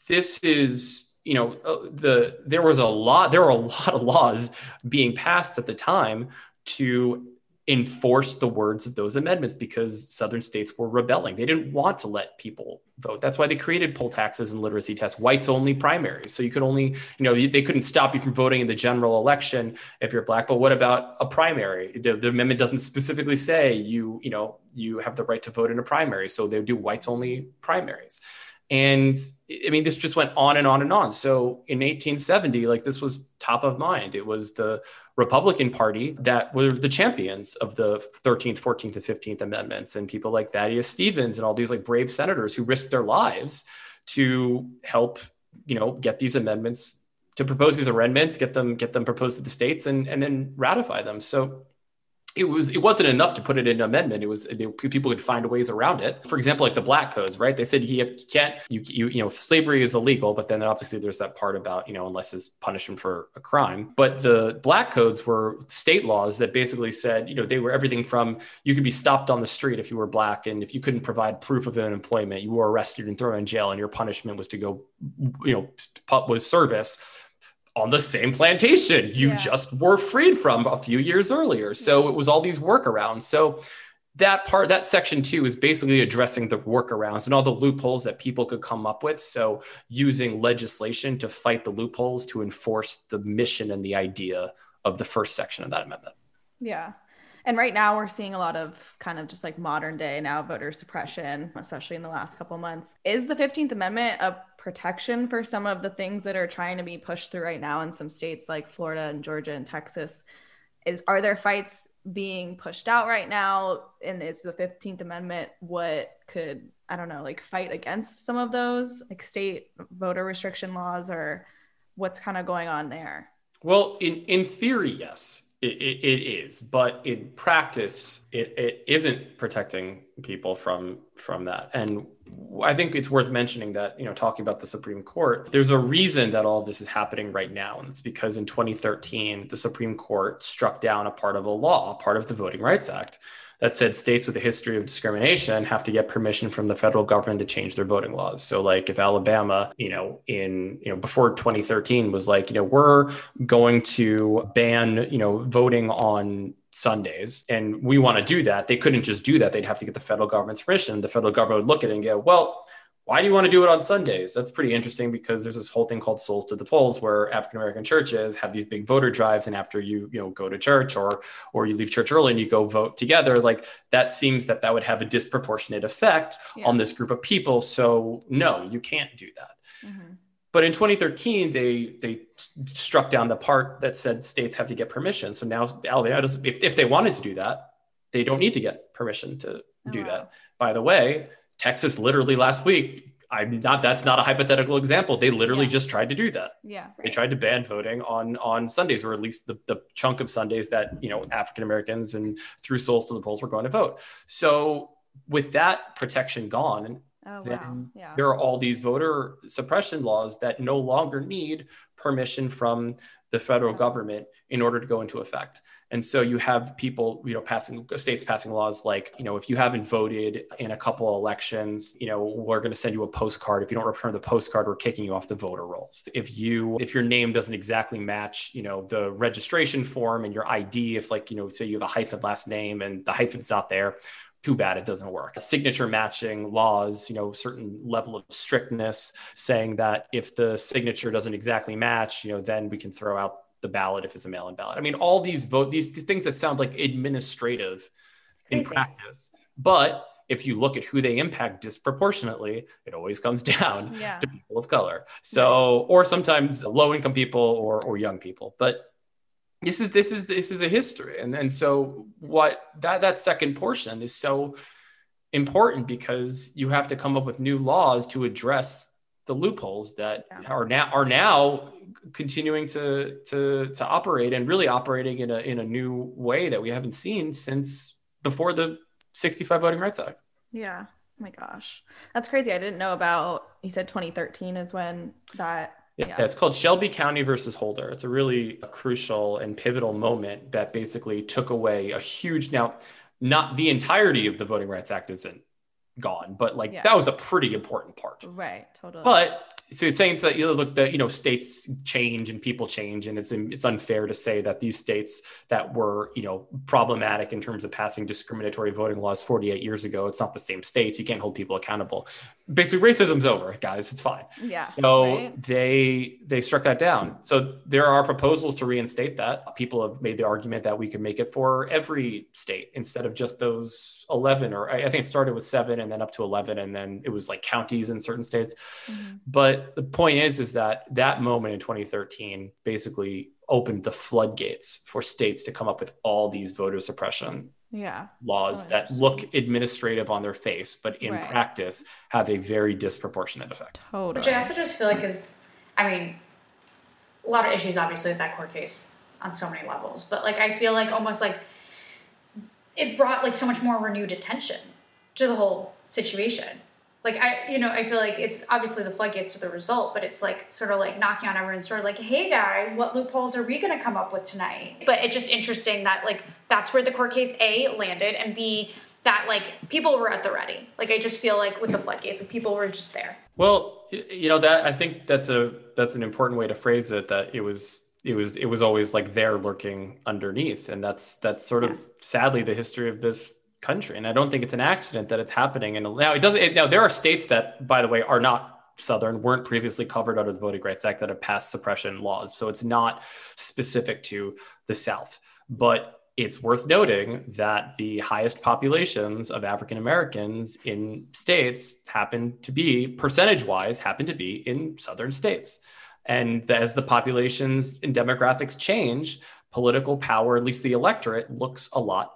this is, you know, the there was a lot, there were a lot of laws being passed at the time to enforce the words of those amendments because Southern states were rebelling. They didn't want to let people vote. That's why they created poll taxes and literacy tests, whites only primaries. So you could only, you know, they couldn't stop you from voting in the general election if you're black. But what about a primary? The, the amendment doesn't specifically say you, you know, you have the right to vote in a primary. So they do whites only primaries. And I mean, this just went on and on and on. So in eighteen seventy, like this was top of mind. It was the Republican Party that were the champions of the thirteenth, fourteenth, and fifteenth Amendments. And people like Thaddeus Stevens and all these like brave senators who risked their lives to help, you know, get these amendments, to propose these amendments, get them, get them proposed to the states and, and then ratify them. So It was, it wasn't enough to put it in an amendment. It was, it, people could find ways around it. For example, like the black codes, right? They said you can't, you, you, you know, slavery is illegal, but then obviously there's that part about, you know, unless it's punishment for a crime. But the black codes were state laws that basically said, you know, they were everything from, you could be stopped on the street if you were black. And if you couldn't provide proof of unemployment, you were arrested and thrown in jail. And your punishment was to go, you know, was service on the same plantation you yeah. just were freed from a few years earlier. So it was all these workarounds. So that part, that section two is basically addressing the workarounds and all the loopholes that people could come up with. So using legislation to fight the loopholes to enforce the mission and the idea of the first section of that amendment. Yeah. And right now we're seeing a lot of kind of just like modern day now voter suppression, especially in the last couple months. Is the fifteenth Amendment a protection for some of the things that are trying to be pushed through right now in some states like Florida and Georgia and Texas? Is, are there fights being pushed out right now? And is the fifteenth Amendment what could, I don't know, like fight against some of those like state voter restriction laws, or what's kind of going on there? Well, in, in theory, yes. It, it, it is, but in practice, it, it isn't protecting people from from that. And I think it's worth mentioning that, you know, talking about the Supreme Court, there's a reason that all of this is happening right now. And it's because in twenty thirteen, the Supreme Court struck down a part of a law, part of the Voting Rights Act, that said states with a history of discrimination have to get permission from the federal government to change their voting laws. So like if Alabama, you know, in, you know, before twenty thirteen was like, you know, we're going to ban, you know, voting on Sundays and we want to do that, they couldn't just do that. They'd have to get the federal government's permission. The federal government would look at it and go, well, why do you want to do it on Sundays? That's pretty interesting because there's this whole thing called Souls to the Polls where African-American churches have these big voter drives. And after you, you know, go to church or, or you leave church early and you go vote together, like that seems that that would have a disproportionate effect yeah. on this group of people. So no, you can't do that. Mm-hmm. But in twenty thirteen, they they struck down the part that said states have to get permission. So now Alabama doesn't, if, if they wanted to do that, they don't need to get permission to do oh, wow. that. By the way, Texas literally last week, I'm not, that's not a hypothetical example. They literally yeah. just tried to do that. Yeah. Right. They tried to ban voting on, on Sundays, or at least the, the chunk of Sundays that, you know, African-Americans and through Souls to the Polls were going to vote. So with that protection gone, oh, then wow. yeah. there are all these voter suppression laws that no longer need permission from the federal yeah. government in order to go into effect. And so you have people, you know, passing states passing laws like, you know, if you haven't voted in a couple of elections, you know, we're going to send you a postcard. If you don't return the postcard, we're kicking you off the voter rolls. If you, if your name doesn't exactly match, you know, the registration form and your I D, if like, you know, say you have a hyphen last name and the hyphen's not there, too bad, it doesn't work. Signature matching laws, you know, certain level of strictness saying that if the signature doesn't exactly match, you know, then we can throw out the ballot if it's a mail-in ballot. I mean, all these vote, these, these things that sound like administrative in practice, but if you look at who they impact disproportionately, it always comes down yeah. to people of color. So, yeah. or sometimes low-income people or, or young people, but This is this is this is a history, and and so what that that second portion is so important because you have to come up with new laws to address the loopholes that yeah. are now are now continuing to to to operate and really operating in a in a new way that we haven't seen since before the sixty-five Voting Rights Act. Yeah, oh my gosh, that's crazy. I didn't know about. You said twenty thirteen is when that. Yeah. yeah, it's called Shelby County versus Holder. It's a really crucial and pivotal moment that basically took away a huge, now, not the entirety of the Voting Rights Act isn't gone, but like yeah. that was a pretty important part. Right, totally. But so it's saying that, you know, look, the, you know, states change and people change, and it's it's unfair to say that these states that were, you know, problematic in terms of passing discriminatory voting laws forty-eight years ago, it's not the same states. You can't hold people accountable. Basically, racism's over, guys. It's fine. Yeah. So right? they they struck that down. So there are proposals to reinstate that. People have made the argument that we could make it for every state instead of just those eleven, or I think it started with seven and then up to eleven. And then it was like counties in certain states. Mm-hmm. But the point is, is that that moment in twenty thirteen basically opened the floodgates for states to come up with all these voter suppression yeah. laws so that look administrative on their face, but in right. practice have a very disproportionate effect. Totally. Which I also just feel like is, I mean, a lot of issues, obviously, with that court case on so many levels. But like, I feel like almost like it brought like so much more renewed attention to the whole situation. Like I, you know, I feel like it's obviously the floodgates to the result, but it's like sort of like knocking on everyone's door, like, hey guys, what loopholes are we going to come up with tonight? But it's just interesting that like, that's where the court case A landed, and B, that like people were at the ready. Like, I just feel like with the floodgates, like, people were just there. Well, you know, that, I think that's a, that's an important way to phrase it, that it was, it was, it was always like there lurking underneath. And that's, that's sort yeah. of sadly the history of this country. And I don't think it's an accident that it's happening. And now it doesn't, it, now there are states that, by the way, are not Southern, weren't previously covered under the Voting Rights Act, that have passed suppression laws. So it's not specific to the South, but it's worth noting that the highest populations of African-Americans in states happen to be, percentage wise, happen to be in Southern states. And as the populations and demographics change, political power, at least the electorate, looks a lot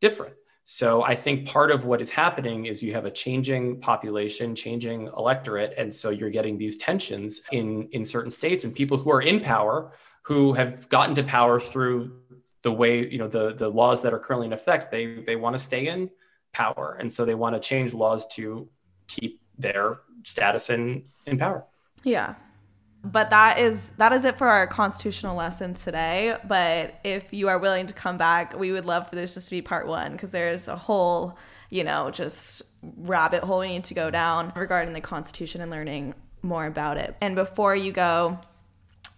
different. So I think part of what is happening is you have a changing population, changing electorate. And so you're getting these tensions in, in certain states, and people who are in power, who have gotten to power through the way, you know, the, the laws that are currently in effect, they, they want to stay in power. And so they want to change laws to keep their status in, in power. Yeah. But that is that is it for our constitutional lesson today. But if you are willing to come back, we would love for this just to be part one, because there's a whole, you know, just rabbit hole we need to go down regarding the Constitution and learning more about it. And before you go,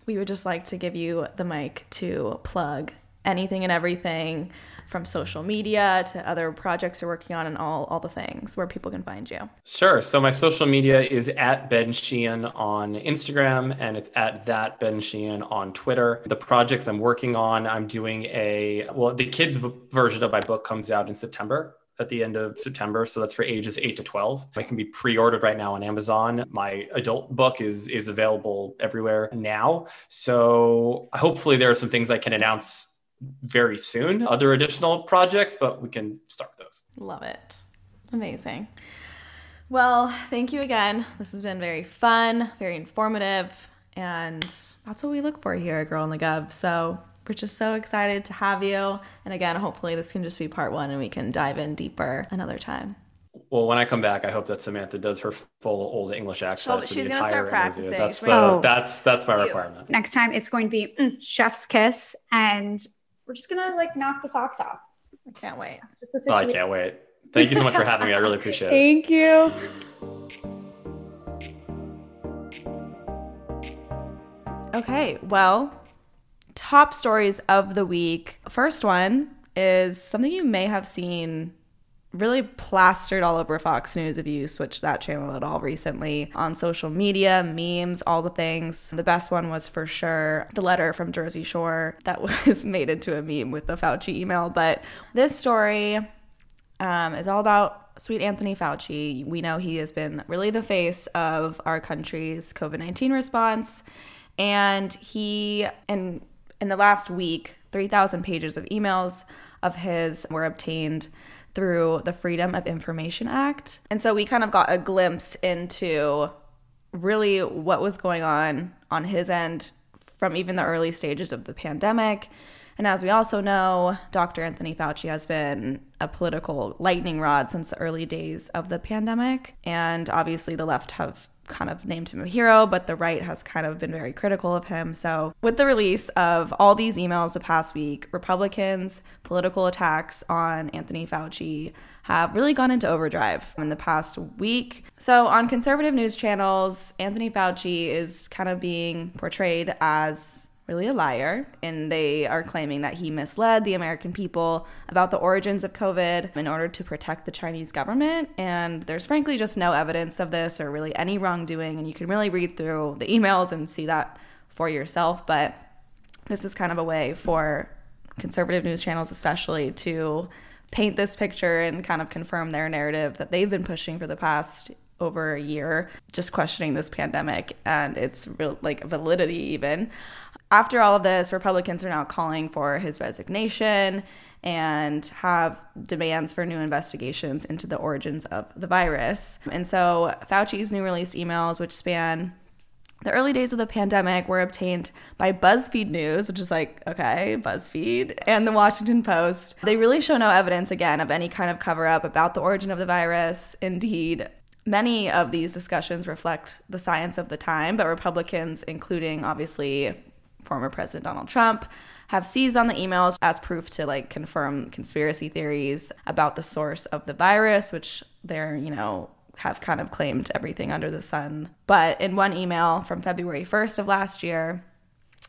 we would just like to give you the mic to plug anything and everything, from social media to other projects you're working on, and all all the things where people can find you. Sure. So my social media is at Ben Sheehan on Instagram, and it's at that Ben Sheehan on Twitter. The projects I'm working on, I'm doing a, well, the kids version of my book comes out in September, at the end of September. So that's for ages eight to twelve. It can be pre-ordered right now on Amazon. My adult book is is available everywhere now. So hopefully there are some things I can announce very soon, other additional projects, but we can start those. Love it. Amazing. Well, thank you again. This has been very fun, very informative, and that's what we look for here at Girl in the Gov. So we're just so excited to have you. And again, hopefully this can just be part one and we can dive in deeper another time. Well, when I come back, I hope that Samantha does her full old English accent. She'll, for she's the entire start practicing. That's, the, oh, that's, that's my you. requirement. Next time it's going to be mm, chef's kiss, and we're just going to like knock the socks off. I can't wait. Just oh, I can't wait. Thank you so much for having me. I really appreciate Thank it. Thank you. Okay, well, top stories of the week. First one is something you may have seen really plastered all over Fox News if you switched that channel at all recently, on social media, memes, all the things. The best one was for sure the letter from Jersey Shore that was made into a meme with the Fauci email. But this story um, is all about Sweet Anthony Fauci. We know he has been really the face of our country's covid nineteen response. And he, in, in the last week, three thousand pages of emails of his were obtained through the Freedom of Information Act. And so we kind of got a glimpse into really what was going on on his end from even the early stages of the pandemic. And as we also know, Doctor Anthony Fauci has been a political lightning rod since the early days of the pandemic. And obviously the left have kind of named him a hero, but the right has kind of been very critical of him. So with the release of all these emails the past week, Republicans' political attacks on Anthony Fauci have really gone into overdrive in the past week. So on conservative news channels, Anthony Fauci is kind of being portrayed as really a liar, and they are claiming that he misled the American people about the origins of COVID in order to protect the Chinese government. And there's frankly just no evidence of this or really any wrongdoing, and you can really read through the emails and see that for yourself. But this was kind of a way for conservative news channels especially to paint this picture and kind of confirm their narrative that they've been pushing for the past over a year, just questioning this pandemic and its real, like, validity even. After all of this, Republicans are now calling for his resignation and have demands for new investigations into the origins of the virus. And so Fauci's new released emails, which span the early days of the pandemic, were obtained by BuzzFeed News, which is like, okay, BuzzFeed, and the Washington Post. They really show no evidence, again, of any kind of cover-up about the origin of the virus. Indeed, many of these discussions reflect the science of the time, but Republicans, including obviously former President Donald Trump, have seized on the emails as proof to, like, confirm conspiracy theories about the source of the virus, which they're, you know, have kind of claimed everything under the sun. But in one email from February first of last year,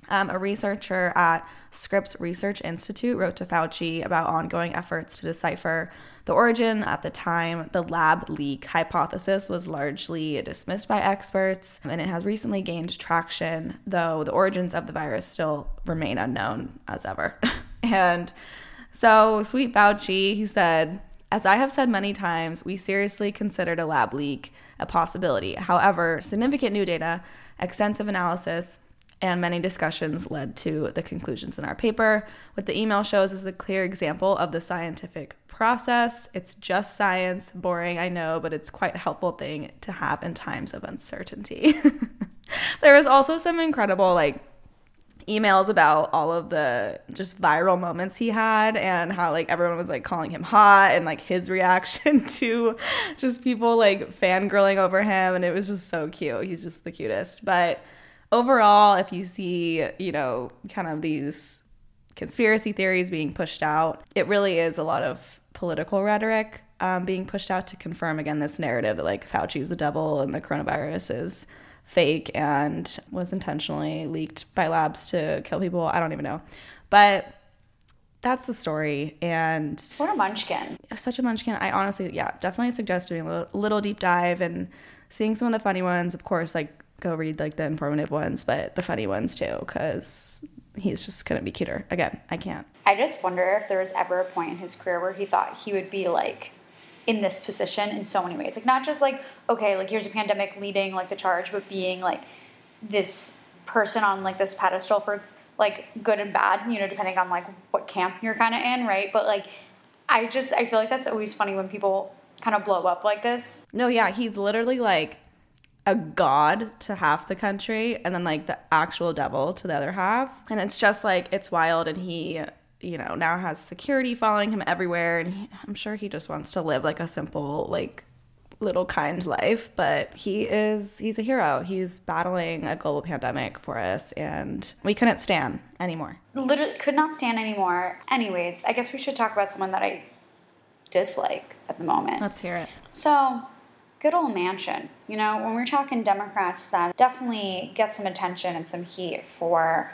um, a researcher at Scripps Research Institute wrote to Fauci about ongoing efforts to decipher the origin. At the time, the lab leak hypothesis was largely dismissed by experts, and it has recently gained traction, though the origins of the virus still remain unknown as ever. And so, sweet Fauci, he said, "As I have said many times, we seriously considered a lab leak a possibility. However, significant new data, extensive analysis, and many discussions led to the conclusions in our paper. What the email shows is a clear example of the scientific process. It's just science. Boring, I know, but it's quite a helpful thing to have in times of uncertainty." There was also some incredible, like, emails about all of the just viral moments he had and how, like, everyone was, like, calling him hot and, like, his reaction to just people, like, fangirling over him, and it was just so cute. He's just the cutest. But overall, if you see, you know, kind of these conspiracy theories being pushed out, it really is a lot of political rhetoric um, being pushed out to confirm, again, this narrative that, like, Fauci's the devil and the coronavirus is fake and was intentionally leaked by labs to kill people. I don't even know. But that's the story. And what a munchkin. Such a munchkin. I honestly, yeah, definitely suggest doing a little, little deep dive and seeing some of the funny ones. Of course, like, go read, like, the informative ones, but the funny ones too, because he's just couldn't be cuter. Again, I can't. I just wonder if there was ever a point in his career where he thought he would be, like, in this position in so many ways. Like, not just, like, okay, like, here's a pandemic leading, like, the charge, but being, like, this person on, like, this pedestal for, like, good and bad, you know, depending on, like, what camp you're kind of in, right? But, like, I just, I feel like that's always funny when people kind of blow up like this. No, yeah, he's literally, like, a god to half the country and then, like, the actual devil to the other half. And it's just, like, it's wild, and he, you know, now has security following him everywhere, and he, I'm sure he just wants to live, like, a simple, like, little kind life, but he is, he's a hero. He's battling a global pandemic for us, and we couldn't stand anymore. Literally could not stand anymore. Anyways, I guess we should talk about someone that I dislike at the moment. Let's hear it. So, good old Manchin. You know, when we're talking Democrats, that definitely gets some attention and some heat for...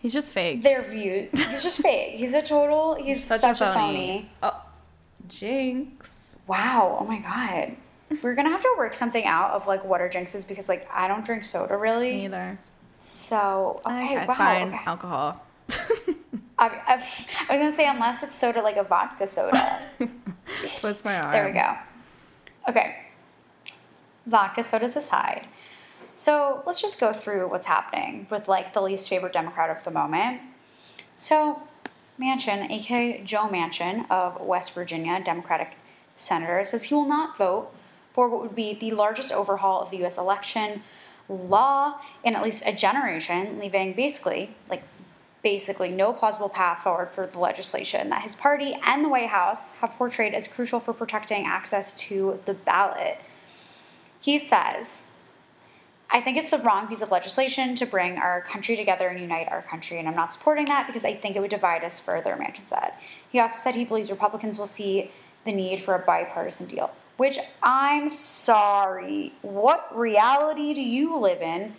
He's just fake. Their view. He's just fake. He's a total... He's such, such a phony. A phony. Oh. Jinx. Wow. Oh, my God. We're going to have to work something out of, like, what are jinxes, because, like, I don't drink soda, really. Me either. So, okay, okay wow. Fine. Okay. Alcohol. I, I, I was going to say, unless it's soda, like a vodka soda. Twist my arm. There we go. Okay. Vodka sodas aside. So let's just go through what's happening with, like, the least favorite Democrat of the moment. So Manchin, a k a. Joe Manchin of West Virginia, Democratic senator, says he will not vote for what would be the largest overhaul of the U S election law in at least a generation, leaving basically, like, basically no plausible path forward for the legislation that his party and the White House have portrayed as crucial for protecting access to the ballot. He says... I think it's the wrong piece of legislation to bring our country together and unite our country, and I'm not supporting that because I think it would divide us further, Manchin said. He also said he believes Republicans will see the need for a bipartisan deal, which I'm sorry. What reality do you live in?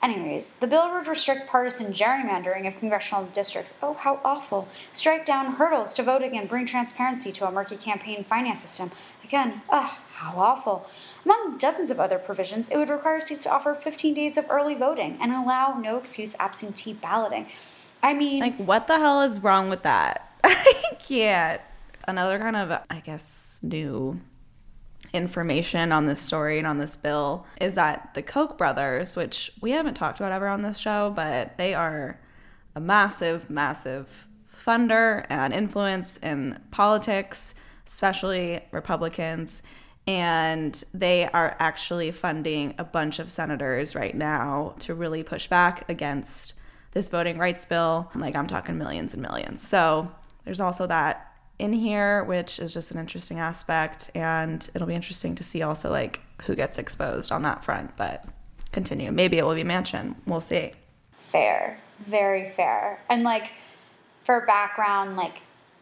Anyways, the bill would restrict partisan gerrymandering of congressional districts. Oh, how awful. Strike down hurdles to voting and bring transparency to a murky campaign finance system. Again, ugh, how awful. Among dozens of other provisions, it would require states to offer fifteen days of early voting and allow no excuse absentee balloting. I mean... Like, what the hell is wrong with that? I can't. another kind of, I guess, new information on this story and on this bill is that the Koch brothers, which we haven't talked about ever on this show, but they are a massive, massive funder and influence in politics, especially Republicans. And they are actually funding a bunch of senators right now to really push back against this voting rights bill. Like, I'm talking millions and millions. So there's also that in here, which is just an interesting aspect, and it'll be interesting to see also like who gets exposed on that front. But continue, maybe it will be Manchin, we'll see. Fair, very fair. And like, for background, like,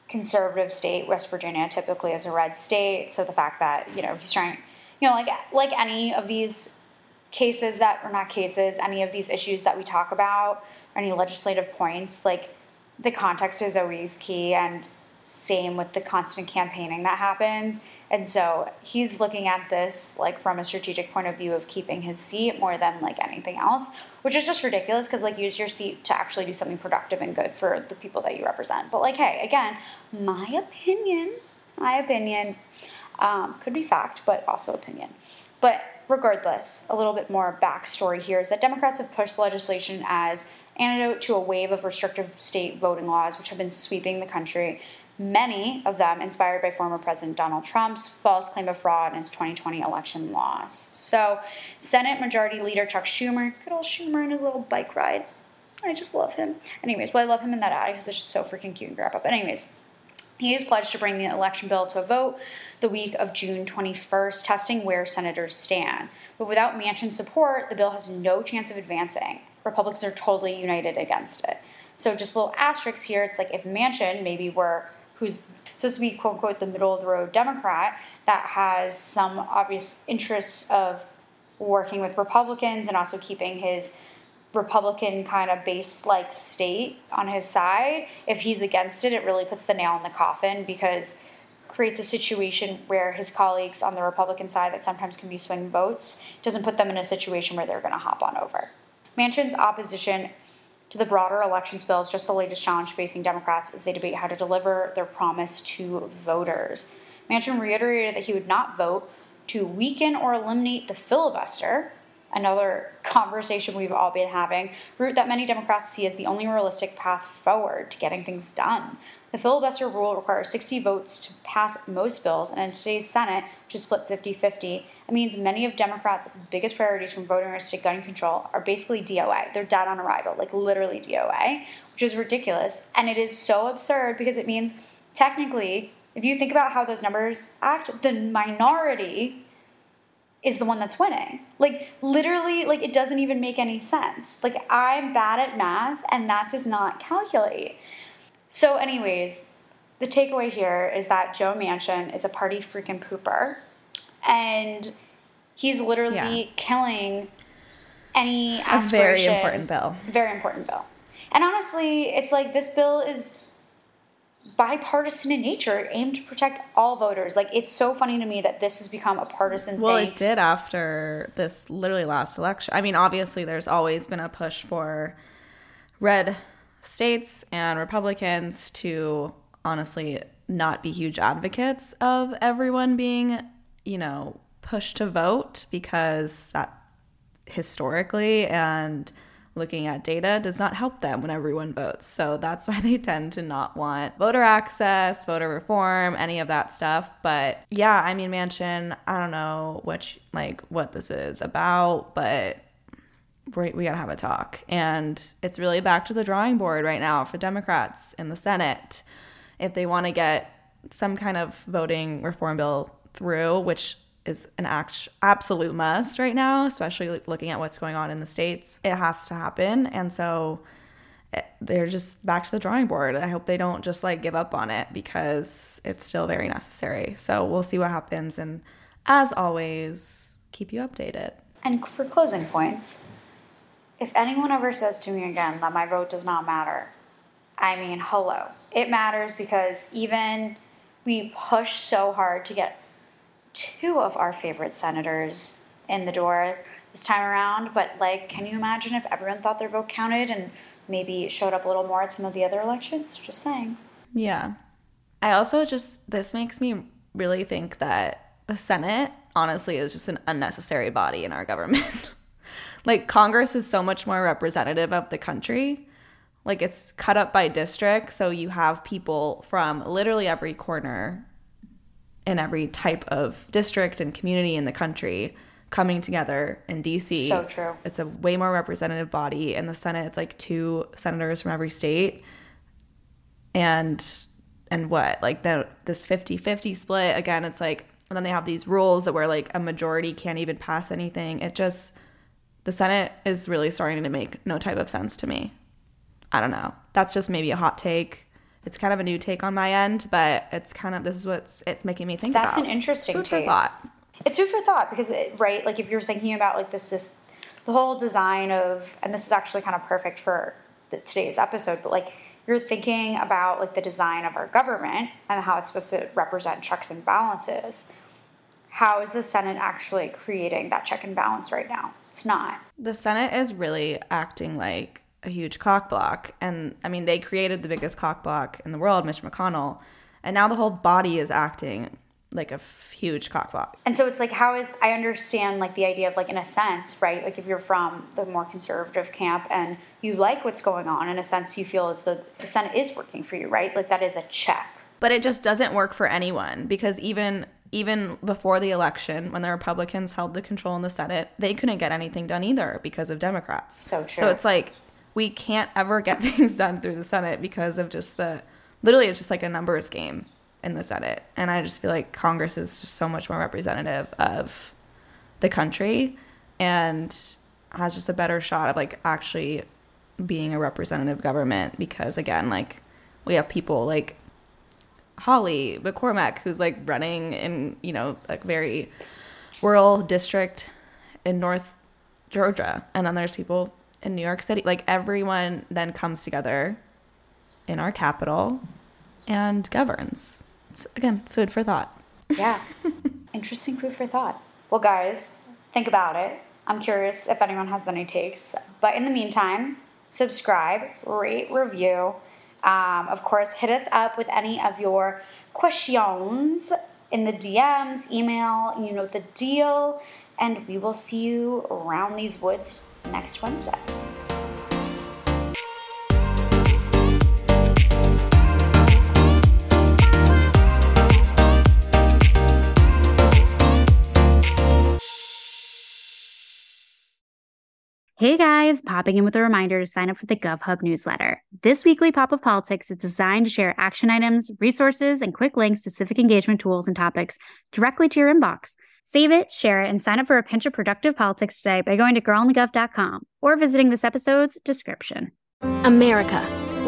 conservative state, West Virginia typically is a red state, so the fact that, you know, he's trying, you know, like like any of these cases that are not cases, any of these issues that we talk about, or any legislative points, like, the context is always key, and same with the constant campaigning that happens. And so he's looking at this like from a strategic point of view of keeping his seat more than like anything else, which is just ridiculous, because like, use your seat to actually do something productive and good for the people that you represent. But like, hey, again, my opinion, my opinion, um, could be fact, but also opinion. But regardless, a little bit more backstory here is that Democrats have pushed legislation as antidote to a wave of restrictive state voting laws, which have been sweeping the country. Many of them inspired by former President Donald Trump's false claim of fraud in his twenty twenty election loss. So Senate Majority Leader Chuck Schumer, good old Schumer and his little bike ride. I just love him. Anyways, well, I love him in that ad because it's just so freaking cute and grab up. But anyways, he is pledged to bring the election bill to a vote the week of June twenty-first, testing where senators stand. But without Manchin support, the bill has no chance of advancing. Republicans are totally united against it. So just little asterisks here. It's like, if Manchin maybe were... who's supposed to be, quote-unquote, the middle-of-the-road Democrat that has some obvious interests of working with Republicans and also keeping his Republican kind of base-like state on his side. If he's against it, it really puts the nail in the coffin, because it creates a situation where his colleagues on the Republican side that sometimes can be swing votes, doesn't put them in a situation where they're going to hop on over. Manchin's opposition to the broader elections bill is just the latest challenge facing Democrats as they debate how to deliver their promise to voters. Manchin reiterated that he would not vote to weaken or eliminate the filibuster, another conversation we've all been having, route that many Democrats see as the only realistic path forward to getting things done. The filibuster rule requires sixty votes to pass most bills, and in today's Senate, which is split fifty-fifty, it means many of Democrats' biggest priorities, from voting rights to gun control, are basically D O A. They're dead on arrival, like literally D O A, which is ridiculous. And it is so absurd, because it means technically, if you think about how those numbers act, the minority is the one that's winning. Like, literally, like, it doesn't even make any sense. Like, I'm bad at math, and that does not calculate. So anyways, the takeaway here is that Joe Manchin is a party freaking pooper. And he's literally yeah. killing any aspiration. A very important bill. Very important bill. And honestly, it's like, this bill is bipartisan in nature, aimed to protect all voters. Like, it's so funny to me that this has become a partisan well, thing. Well, it did after this literally last election. I mean, obviously, there's always been a push for red states and Republicans to honestly not be huge advocates of everyone being, you know, push to vote, because that historically and looking at data does not help them when everyone votes. So that's why they tend to not want voter access, voter reform, any of that stuff. But yeah, I mean, Manchin, I don't know what, you, like what this is about, but we, we gotta have a talk. And it's really back to the drawing board right now for Democrats in the Senate. If they want to get some kind of voting reform bill through, which is an act- absolute must right now, especially looking at what's going on in the states. It has to happen. And so it, they're just back to the drawing board. I hope they don't just like give up on it, because it's still very necessary. So we'll see what happens. And as always, keep you updated. And for closing points, if anyone ever says to me again that my vote does not matter, I mean, hello. It matters, because even we push so hard to get two of our favorite senators in the door this time around, but like, can you imagine if everyone thought their vote counted and maybe showed up a little more at some of the other elections? Just saying. Yeah. I also just, this makes me really think that the Senate, honestly, is just an unnecessary body in our government. Like, Congress is so much more representative of the country. Like, it's cut up by district, so you have people from literally every corner in every type of district and community in the country coming together in D C. So true. It's a way more representative body. In the Senate, it's like two senators from every state. And and what? Like, the, this fifty-fifty split, again, it's like, and then they have these rules that where, like, a majority can't even pass anything. It just, the Senate is really starting to make no type of sense to me. I don't know. That's just maybe a hot take. It's kind of a new take on my end, but it's kind of, this is what's, it's making me think That's about. That's an interesting food take. Food for thought. It's food for thought because, it, right, like if you're thinking about like this, this, the whole design of, and this is actually kind of perfect for the, today's episode, but like you're thinking about like the design of our government and how it's supposed to represent checks and balances. How is the Senate actually creating that check and balance right now? It's not. The Senate is really acting like a huge cock block. And I mean, they created the biggest cock block in the world, Mitch McConnell. And now the whole body is acting like a f- huge cock block. And so it's like, how is, I understand like the idea of like, in a sense, right? Like if you're from the more conservative camp and you like what's going on, in a sense, you feel as though the Senate is working for you, right? Like that is a check. But it just doesn't work for anyone because even even before the election, when the Republicans held the control in the Senate, they couldn't get anything done either because of Democrats. So true. So it's like, we can't ever get things done through the Senate because of just the, literally it's just like a numbers game in the Senate. And I just feel like Congress is just so much more representative of the country and has just a better shot of like actually being a representative government because again, like we have people like Holly McCormack, who's like running in, you know, like very rural district in North Georgia. And then there's people in New York City, like everyone then comes together in our capital and governs. So again, food for thought. Yeah. Interesting food for thought. Well, guys, think about it. I'm curious if anyone has any takes. But in the meantime, subscribe, rate, review. Um, of course, hit us up with any of your questions in the D Ms, email, you know the deal. And we will see you around these woods next Wednesday. Hey guys, popping in with a reminder to sign up for the GovHub newsletter. This weekly Pop of Politics is designed to share action items, resources, and quick links to civic engagement tools and topics directly to your inbox. Save it, share it, and sign up for a pinch of productive politics today by going to girl on the gov dot com or visiting this episode's description. America,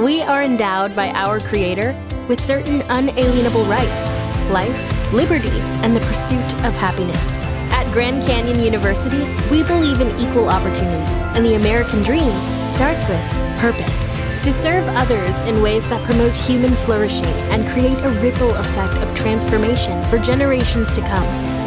we are endowed by our Creator with certain unalienable rights, life, liberty, and the pursuit of happiness. At Grand Canyon University, we believe in equal opportunity, and the American dream starts with purpose. To serve others in ways that promote human flourishing and create a ripple effect of transformation for generations to come.